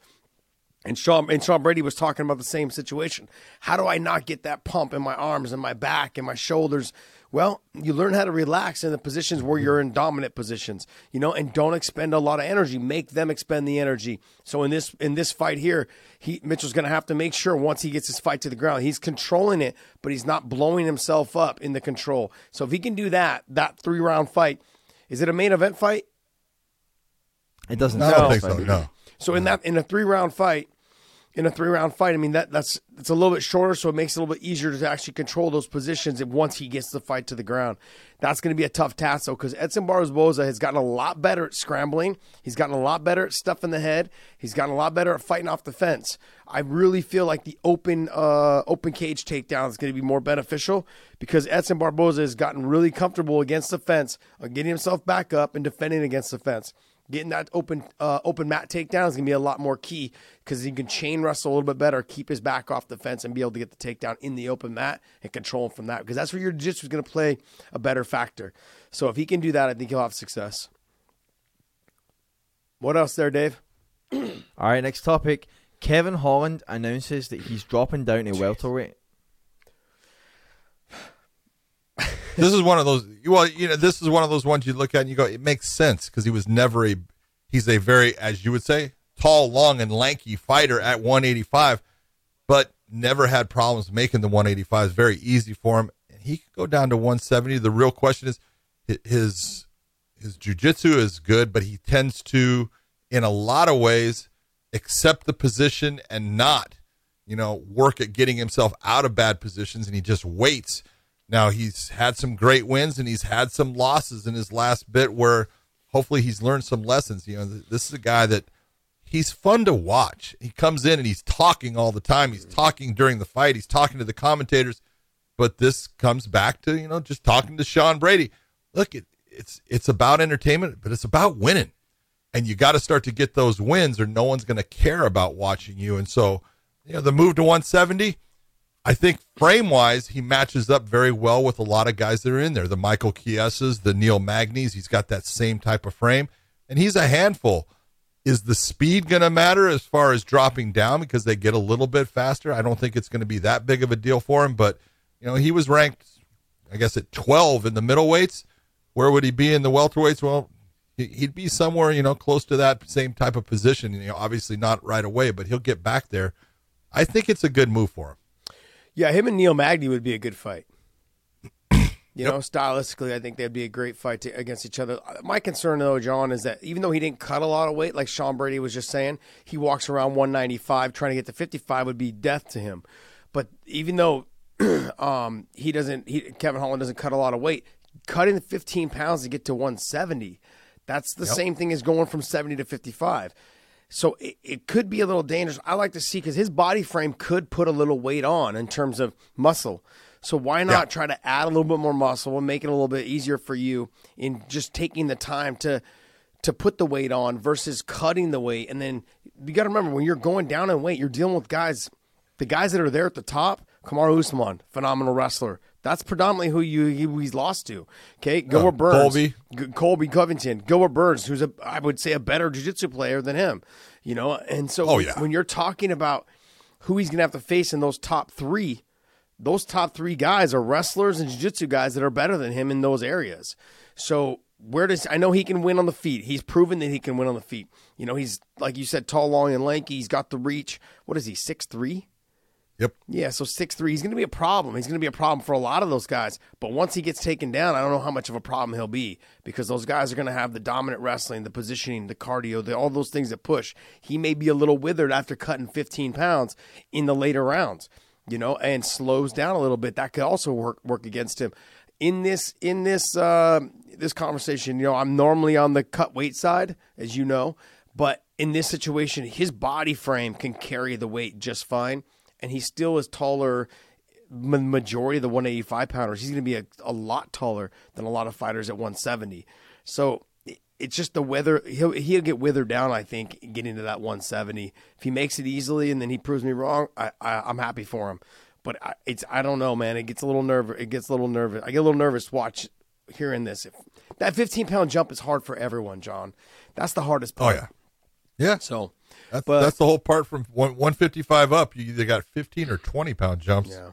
And Sean and Sean Brady was talking about the same situation. How do I not get that pump in my arms and my back and my shoulders? Well, you learn how to relax in the positions where you're in dominant positions, you know, and don't expend a lot of energy. Make them expend the energy. So in this in this fight here, he Mitchell's going to have to make sure once he gets his fight to the ground, he's controlling it, but he's not blowing himself up in the control. So if he can do that, that three-round fight, is it a main event fight? It doesn't. I don't think so, no. So in that in a three-round fight, in a three-round fight, I mean, that that's it's a little bit shorter, so it makes it a little bit easier to actually control those positions once he gets the fight to the ground. That's going to be a tough task, though, because Edson Barboza has gotten a lot better at scrambling. He's gotten a lot better at stuff in the head. He's gotten a lot better at fighting off the fence. I really feel like the open uh, open cage takedown is going to be more beneficial, because Edson Barboza has gotten really comfortable against the fence, getting himself back up and defending against the fence. Getting that open uh, open mat takedown is going to be a lot more key, because he can chain wrestle a little bit better, keep his back off the fence, and be able to get the takedown in the open mat and control him from that, because that's where your jiu-jitsu is going to play a better factor. So if he can do that, I think he'll have success. What else there, Dave? All right, next topic. Kevin Holland announces that he's dropping down to Jeez. welterweight. This is one of those. Well, you know, this is one of those ones you look at and you go, it makes sense, because he was never a. He's a very, as you would say, tall, long, and lanky fighter at one eighty-five, but never had problems making the one eighty-five. It's very easy for him, and he could go down to one seventy. The real question is his His jiu-jitsu is good, but he tends to, in a lot of ways, accept the position and not, you know, work at getting himself out of bad positions, and he just waits. Now, he's had some great wins, and he's had some losses in his last bit where hopefully he's learned some lessons. You know, this is a guy that he's fun to watch. He comes in and he's talking all the time. He's talking during the fight. He's talking to the commentators. But this comes back to, you know, just talking to Sean Brady. Look, it, it's it's about entertainment, but it's about winning. And you got to start to get those wins or no one's going to care about watching you. And so, you know, the move to one seventy, I think frame-wise, he matches up very well with a lot of guys that are in there. The Michael Chiesas, the Neil Magnys, he's got that same type of frame. And he's a handful. Is the speed going to matter as far as dropping down because they get a little bit faster? I don't think it's going to be that big of a deal for him, but, you know, he was ranked, I guess, at twelve in the middleweights. Where would he be in the welterweights? Well, he'd be somewhere, you know, close to that same type of position. You know, obviously not right away, but he'll get back there. I think it's a good move for him. Yeah, him and Neil Magny would be a good fight. You know, stylistically, I think that'd be a great fight to, against each other. My concern, though, John, is that even though he didn't cut a lot of weight, like Sean Brady was just saying, he walks around one ninety-five, trying to get to fifty-five would be death to him. But even though um, he doesn't, he, Kevin Holland doesn't cut a lot of weight, cutting fifteen pounds to get to one seventy, that's the yep. same thing as going from seventy to fifty-five. So it, it could be a little dangerous. I like to see, because his body frame could put a little weight on in terms of muscle. So why not yeah. try to add a little bit more muscle and make it a little bit easier for you in just taking the time to to put the weight on versus cutting the weight. And then you got to remember, when you're going down in weight, you're dealing with guys, the guys that are there at the top. Kamaru Usman, phenomenal wrestler. That's predominantly who you who he's lost to. Okay, Gilbert uh, Burns, Colby, G- Colby Covington, Gilbert Burns, who's a I would say a better jiu-jitsu player than him. You know, and so oh, yeah. when you're talking about who he's gonna have to face in those top three. Those top three guys are wrestlers and jiu-jitsu guys that are better than him in those areas. So where does I know he can win on the feet. He's proven that he can win on the feet. You know, he's, like you said, tall, long, and lanky. He's got the reach. What is he, six three? Yep. Yeah, so six three. He's going to be a problem. He's going to be a problem for a lot of those guys. But once he gets taken down, I don't know how much of a problem he'll be, because those guys are going to have the dominant wrestling, the positioning, the cardio, the, all those things that push. He may be a little withered after cutting fifteen pounds in the later rounds. You know, and slows down a little bit. That could also work work against him. In this in this uh, this conversation, you know, I'm normally on the cut weight side, as you know, but in this situation, his body frame can carry the weight just fine, and he still is taller. Majority of the one eighty-five pounders, he's going to be a, a lot taller than a lot of fighters at one seventy. So it's just the weather. He'll, he'll get withered down, I think, getting to that one seventy. If he makes it easily and then he proves me wrong, I, I, I'm happy for him. But I, it's I don't know, man. It gets a little nervous. It gets a little nervous. I get a little nervous watch hearing this. If, that fifteen-pound jump is hard for everyone, John. That's the hardest part. Oh, yeah. Yeah. So that's, but, that's the whole part from one fifty-five up. You either got fifteen- or twenty-pound jumps. Yeah.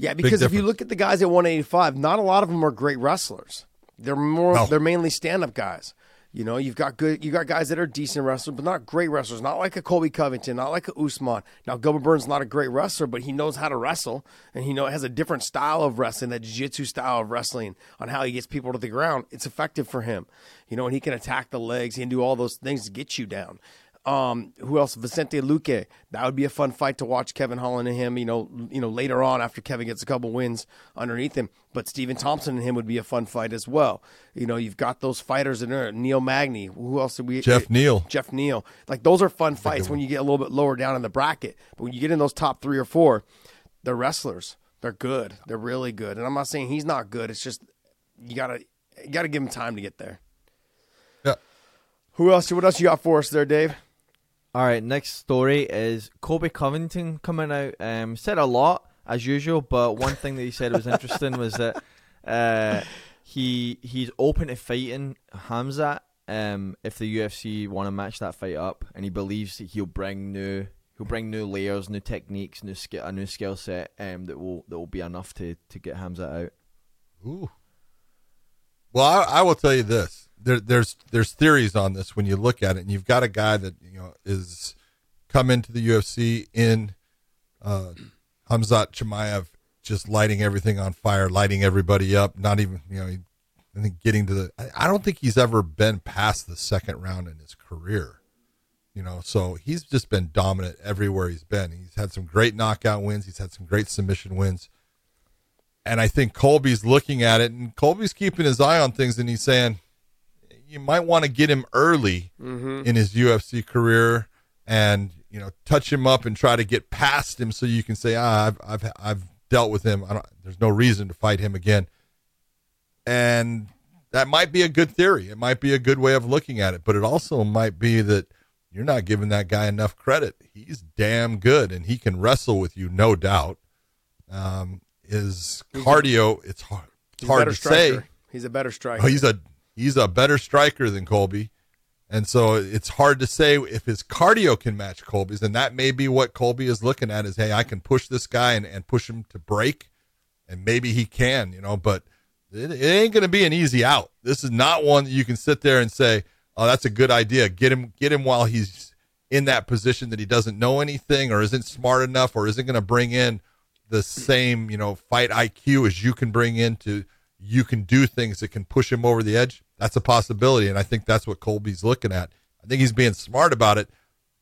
Yeah, because if you look at the guys at one eighty-five, not a lot of them are great wrestlers. They're more. No. They're mainly stand-up guys. You know, you've got good. You got guys that are decent wrestlers, but not great wrestlers. Not like a Colby Covington. Not like a Usman. Now, Gilbert Burns not a great wrestler, but he knows how to wrestle, and he know has a different style of wrestling, that jiu-jitsu style of wrestling, on how he gets people to the ground. It's effective for him, you know, and he can attack the legs. He can do all those things to get you down. Um, who else? Vicente Luque. That would be a fun fight to watch. Kevin Holland and him, you know, you know, later on after Kevin gets a couple wins underneath him. But Stephen Thompson and him would be a fun fight as well. You know, you've got those fighters in there. Neil Magny. Who else did we? Jeff it, Neal. Jeff Neal. Like, those are fun fights when you get a little bit lower down in the bracket. But when you get in those top three or four, they're wrestlers. They're good. They're really good. And I'm not saying he's not good. It's just you gotta you gotta give him time to get there. Yeah. Who else? What else you got for us there, Dave? All right, next story is Colby Covington coming out. Um, said a lot, as usual, but one thing that he said was interesting was that uh, he he's open to fighting Khamzat um, if the U F C want to match that fight up, and he believes that he'll bring new he'll bring new layers, new techniques, new skill, a new skill set um, that will that will be enough to, to get Khamzat out. Ooh. Well, I, I will tell you this. There, there's there's theories on this when you look at it, and you've got a guy that, you know, is come into the U F C in uh, Khamzat Chimaev, just lighting everything on fire, lighting everybody up. Not even, you know, he I think getting to the, I don't think he's ever been past the second round in his career, you know, so he's just been dominant everywhere he's been. He's had some great knockout wins. He's had some great submission wins. And I think Colby's looking at it, and Colby's keeping his eye on things, and he's saying, you might want to get him early mm-hmm. in his U F C career and, you know, touch him up and try to get past him so you can say, ah, I've, I've, I've dealt with him. I don't, there's no reason to fight him again. And that might be a good theory. It might be a good way of looking at it, but it also might be that you're not giving that guy enough credit. He's damn good, and he can wrestle with you, no doubt. Um, his cardio, it's hard, it's hard to say. He's a better striker. He's a he's a better striker than Colby, and so it's hard to say if his cardio can match Colby's, and that may be what Colby is looking at is, hey, I can push this guy and, and push him to break, and maybe he can, you know, but it, it ain't going to be an easy out. This is not one that you can sit there and say, oh, that's a good idea. Get him, get him while he's in that position that he doesn't know anything or isn't smart enough or isn't going to bring in the same, you know, fight I Q as you can bring in to, you can do things that can push him over the edge. That's a possibility. And I think that's what Colby's looking at. I think he's being smart about it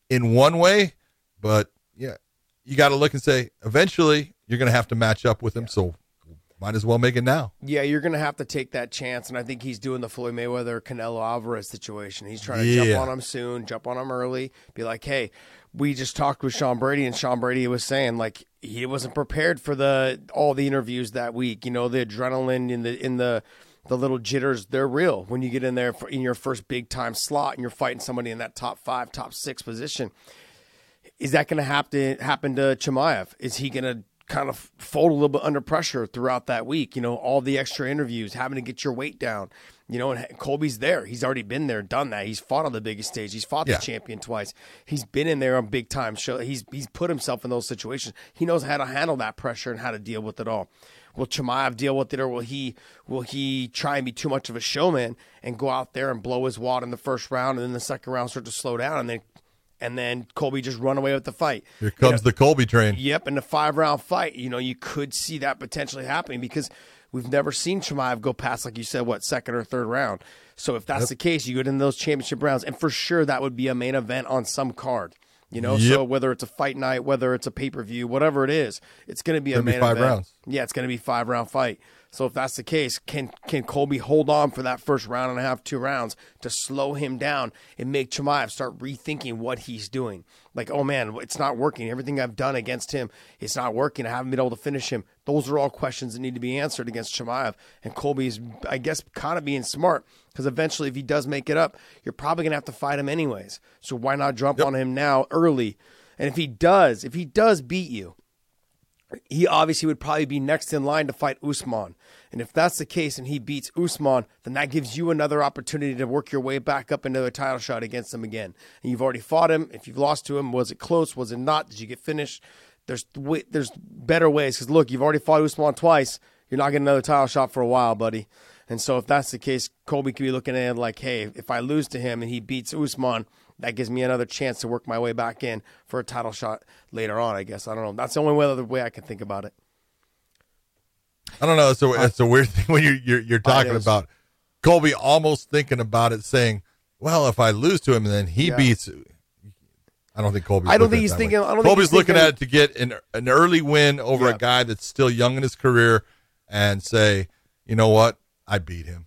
in one way, but yeah, you got to look and say, eventually you're going to have to match up with him. Yeah. So might as well make it now. Yeah, you're going to have to take that chance, and I think he's doing the Floyd Mayweather, Canelo Alvarez situation. He's trying to yeah. jump on him soon, jump on him early, be like, hey, we just talked with Sean Brady, and Sean Brady was saying, like, he wasn't prepared for the all the interviews that week. You know, the adrenaline in the in the the little jitters, they're real when you get in there for, in your first big-time slot and you're fighting somebody in that top five, top six position. Is that going to have to happen to Chimaev? Is he going to kind of fold a little bit under pressure throughout that week, you know, all the extra interviews, having to get your weight down, you know, and Colby's there. He's already been there, done that. He's fought on the biggest stage. He's fought yeah. the champion twice. He's been in there on big time show. He's, he's put himself in those situations. He knows how to handle that pressure and how to deal with it all. Will Chimaev deal with it, or will he, will he try and be too much of a showman and go out there and blow his wad in the first round, and then the second round start to slow down, and then And then Colby just run away with the fight. Here comes you know, the Colby train. Yep, in the five-round fight, you know, you could see that potentially happening because we've never seen Chimaev go past, like you said, what, second or third round. So if that's yep. the case, you get into those championship rounds, and for sure that would be a main event on some card. You know, yep. so whether it's a fight night, whether it's a pay-per-view, whatever it is, it's going to be it's a main be five event. Rounds. Yeah, it's going to be a five-round fight. So if that's the case, can can Colby hold on for that first round and a half, two rounds to slow him down and make Chimaev start rethinking what he's doing? Like, oh, man, it's not working. Everything I've done against him, it's not working. I haven't been able to finish him. Those are all questions that need to be answered against Chimaev. And Colby's, I guess, kind of being smart because eventually if he does make it up, you're probably going to have to fight him anyways. So why not jump yep. on him now early? And if he does, if he does beat you, he obviously would probably be next in line to fight Usman. And if that's the case and he beats Usman, then that gives you another opportunity to work your way back up into a title shot against him again. And you've already fought him. If you've lost to him, was it close? Was it not? Did you get finished? There's there's better ways. Because, look, you've already fought Usman twice. You're not getting another title shot for a while, buddy. And so if that's the case, Colby could be looking at it like, hey, if I lose to him and he beats Usman, that gives me another chance to work my way back in for a title shot later on, I guess. I don't know. That's the only way, other way I can think about it. I don't know. It's a, it's a weird thing when you're, you're, you're talking about Colby almost thinking about it, saying, well, if I lose to him and then he yeah. beats I don't think Colby's I don't think he's thinking. I don't Colby's think looking at it to get an, an early win over yeah. a guy that's still young in his career and say, you know what? I beat him.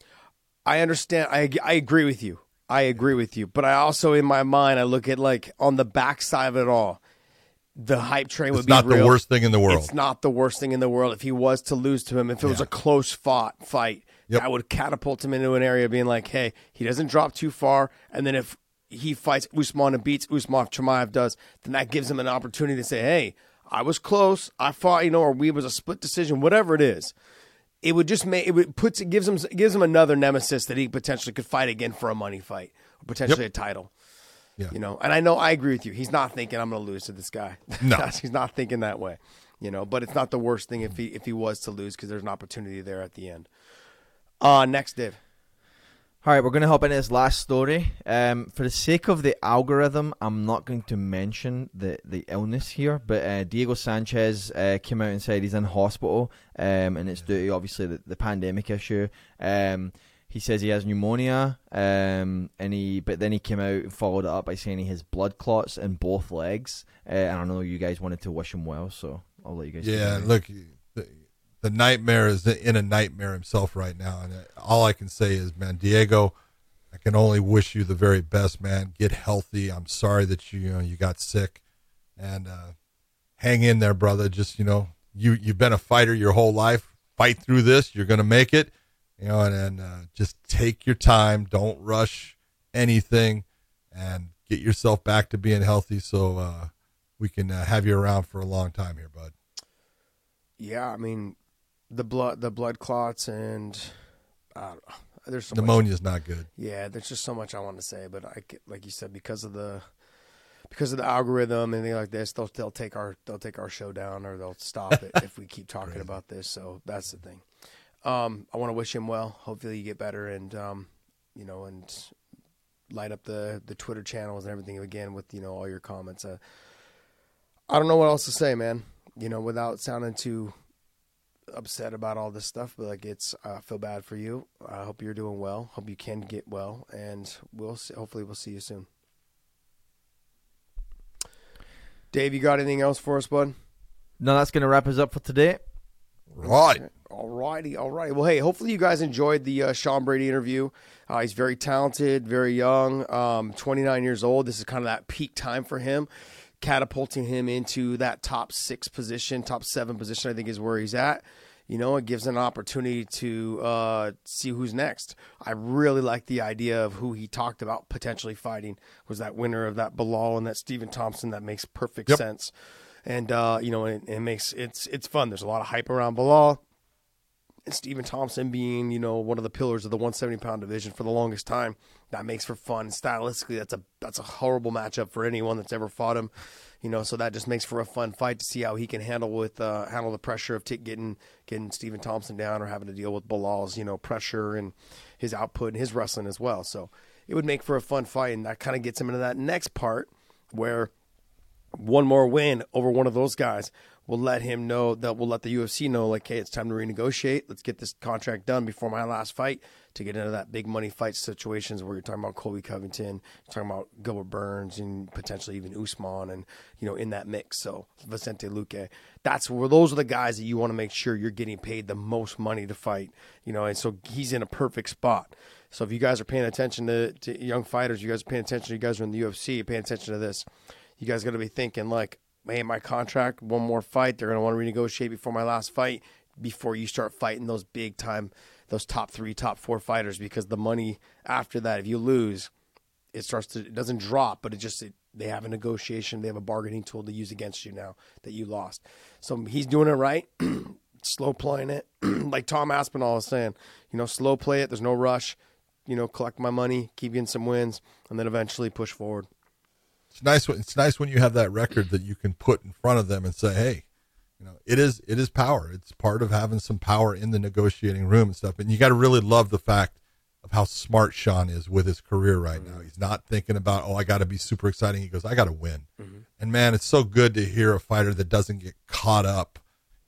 I understand. I I agree with you. I agree with you, but I also, in my mind, I look at, like, on the backside of it all, the hype train would be real. It's not the worst thing in the world. It's not the worst thing in the world. If he was to lose to him, if it yeah. was a close fought fight, yep. that would catapult him into an area of being like, hey, he doesn't drop too far, and then if he fights Usman and beats Usman, if Chimaev does, then that gives him an opportunity to say, hey, I was close, I fought, you know, or we was a split decision, whatever it is. It would just make it would puts it gives him gives him another nemesis that he potentially could fight again for a money fight, or potentially yep. a title. Yeah. You know, and I know I agree with you. He's not thinking I'm going to lose to this guy. No, he's not thinking that way. You know, but it's not the worst thing if he if he was to lose because there's an opportunity there at the end. Uh next, Dave. All right, we're going to hop into this last story. Um, for the sake of the algorithm, I'm not going to mention the, the illness here, but uh, Diego Sanchez uh, came out and said he's in hospital, um, and it's due to, obviously, the, the pandemic issue. Um, He says he has pneumonia, um, and he. But then he came out and followed it up by saying he has blood clots in both legs. Uh, and I know you guys wanted to wish him well, so I'll let you guys. Yeah, look, the, the nightmare is in a nightmare himself right now, and all I can say is, man, Diego, I can only wish you the very best, man. Get healthy. I'm sorry that you, you know, you got sick, and uh, hang in there, brother. Just you know, you you've been a fighter your whole life. Fight through this. You're gonna make it. You know, and, and uh, just take your time. Don't rush anything, and get yourself back to being healthy so uh, we can uh, have you around for a long time here, bud. Yeah, I mean, the blood, the blood clots, and uh, there's so pneumonia is not good. Yeah, there's just so much I want to say, but I like you said, because of the because of the algorithm and things like this, they'll they'll take our they'll take our show down, or they'll stop it if we keep talking Crazy. about this. So that's the thing. Um, I want to wish him well. Hopefully you get better, and, um, you know, and light up the, the Twitter channels and everything again with, you know, all your comments. Uh, I don't know what else to say, man, you know, without sounding too upset about all this stuff, but like it's, I uh, feel bad for you. I hope you're doing well. Hope you can get well, and we'll see, hopefully we'll see you soon. Dave, you got anything else for us, bud? No, that's going to wrap us up for today. Right. All righty, all right. Well, hey, hopefully you guys enjoyed the uh, Sean Brady interview. Uh, he's very talented, very young, um, twenty-nine years old. This is kind of that peak time for him, catapulting him into that top six position, top seven position, I think is where he's at. You know, it gives an opportunity to uh, see who's next. I really like the idea of who he talked about potentially fighting was that winner of that Bilal and that Stephen Thompson. That makes perfect yep. sense. And, uh, you know, it, it makes it's it's fun. There's a lot of hype around Bilal. And Stephen Thompson being, you know, one of the pillars of the one seventy pound division for the longest time. That makes for fun. Stylistically, that's a that's a horrible matchup for anyone that's ever fought him. You know, so that just makes for a fun fight to see how he can handle with uh, handle the pressure of t- getting getting Stephen Thompson down, or having to deal with Bilal's, you know, pressure and his output and his wrestling as well. So it would make for a fun fight, and that kind of gets him into that next part where one more win over one of those guys will let him know that we'll let the U F C know, like, hey, it's time to renegotiate. Let's get this contract done before my last fight to get into that big money fight situations where you're talking about Colby Covington, you're talking about Gilbert Burns, and potentially even Usman, and, you know, in that mix. So Vicente Luque, that's where those are the guys that you want to make sure you're getting paid the most money to fight, you know, and so he's in a perfect spot. So if you guys are paying attention to, to young fighters, you guys are paying attention, you guys are in the U F C, you're paying attention to this. You guys got to be thinking, like, man, my contract, one more fight. They're going to want to renegotiate before my last fight, before you start fighting those big time, those top three, top four fighters, because the money after that, if you lose, it starts to, it doesn't drop, but it just, it, they have a negotiation. They have a bargaining tool to use against you now that you lost. So he's doing it right. Slow playing it. Like Tom Aspinall is saying, you know, slow play it. There's no rush. You know, collect my money, keep getting some wins, and then eventually push forward. It's nice when it's nice when you have that record that you can put in front of them and say, hey, you know, it is it is power. It's part of having some power in the negotiating room and stuff. And you got to really love the fact of how smart Sean is with his career right mm-hmm. now. He's not thinking about, oh, I got to be super exciting. He goes, I got to win. Mm-hmm. And man, it's so good to hear a fighter that doesn't get caught up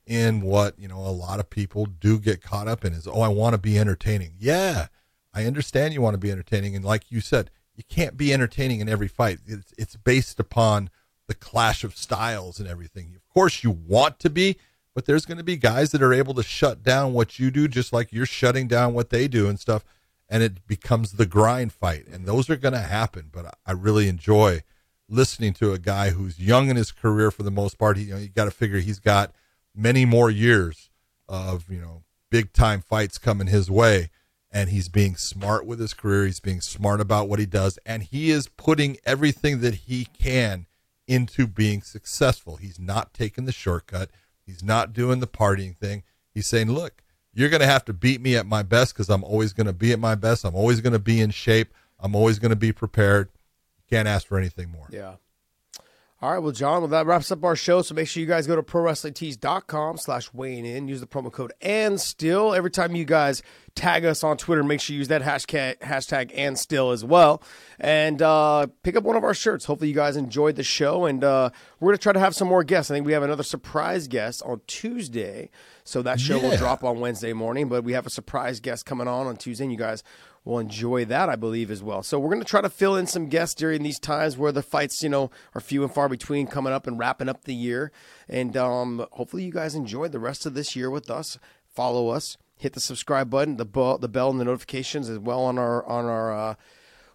in what, you know, a lot of people do get caught up in is, oh, I want to be entertaining. Yeah, I understand you want to be entertaining. And like you said, you can't be entertaining in every fight. It's, it's based upon the clash of styles and everything. Of course you want to be, but there's going to be guys that are able to shut down what you do, just like you're shutting down what they do and stuff. And it becomes the grind fight. And those are going to happen. But I, I really enjoy listening to a guy who's young in his career for the most part. He, you know, you got to figure he's got many more years of, you know, big time fights coming his way. And he's being smart with his career. He's being smart about what he does. And he is putting everything that he can into being successful. He's not taking the shortcut. He's not doing the partying thing. He's saying, look, you're going to have to beat me at my best because I'm always going to be at my best. I'm always going to be in shape. I'm always going to be prepared. You can't ask for anything more. Yeah. All right, well, John, well, that wraps up our show, so make sure you guys go to pro wrestling tees dot com slash weighing in. Use the promo code ANDSTILL. Every time you guys Tag us on Twitter. Make sure you use that hashtag, hashtag and still as well. And uh, pick up one of our shirts. Hopefully you guys enjoyed the show. And uh, we're going to try to have some more guests. I think we have another surprise guest on Tuesday. So that show yeah. will drop on Wednesday morning. But we have a surprise guest coming on on Tuesday. And you guys will enjoy that, I believe, as well. So we're going to try to fill in some guests during these times where the fights, you know, are few and far between coming up and wrapping up the year. And um, hopefully you guys enjoy the rest of this year with us. Follow us. Hit the subscribe button, the bell, the bell, and the notifications as well on our on our uh,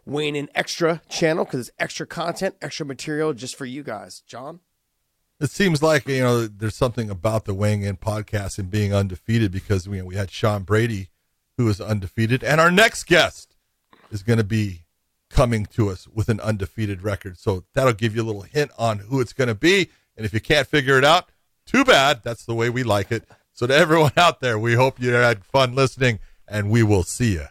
Weighing In Extra channel, because it's extra content, extra material just for you guys. John, it seems like you know there's something about the Weighing In podcast and being undefeated, because we you know, we had Sean Brady, who is undefeated, and our next guest is going to be coming to us with an undefeated record. So that'll give you a little hint on who it's going to be. And if you can't figure it out, too bad. That's the way we like it. So to everyone out there, we hope you had fun listening, and we will see you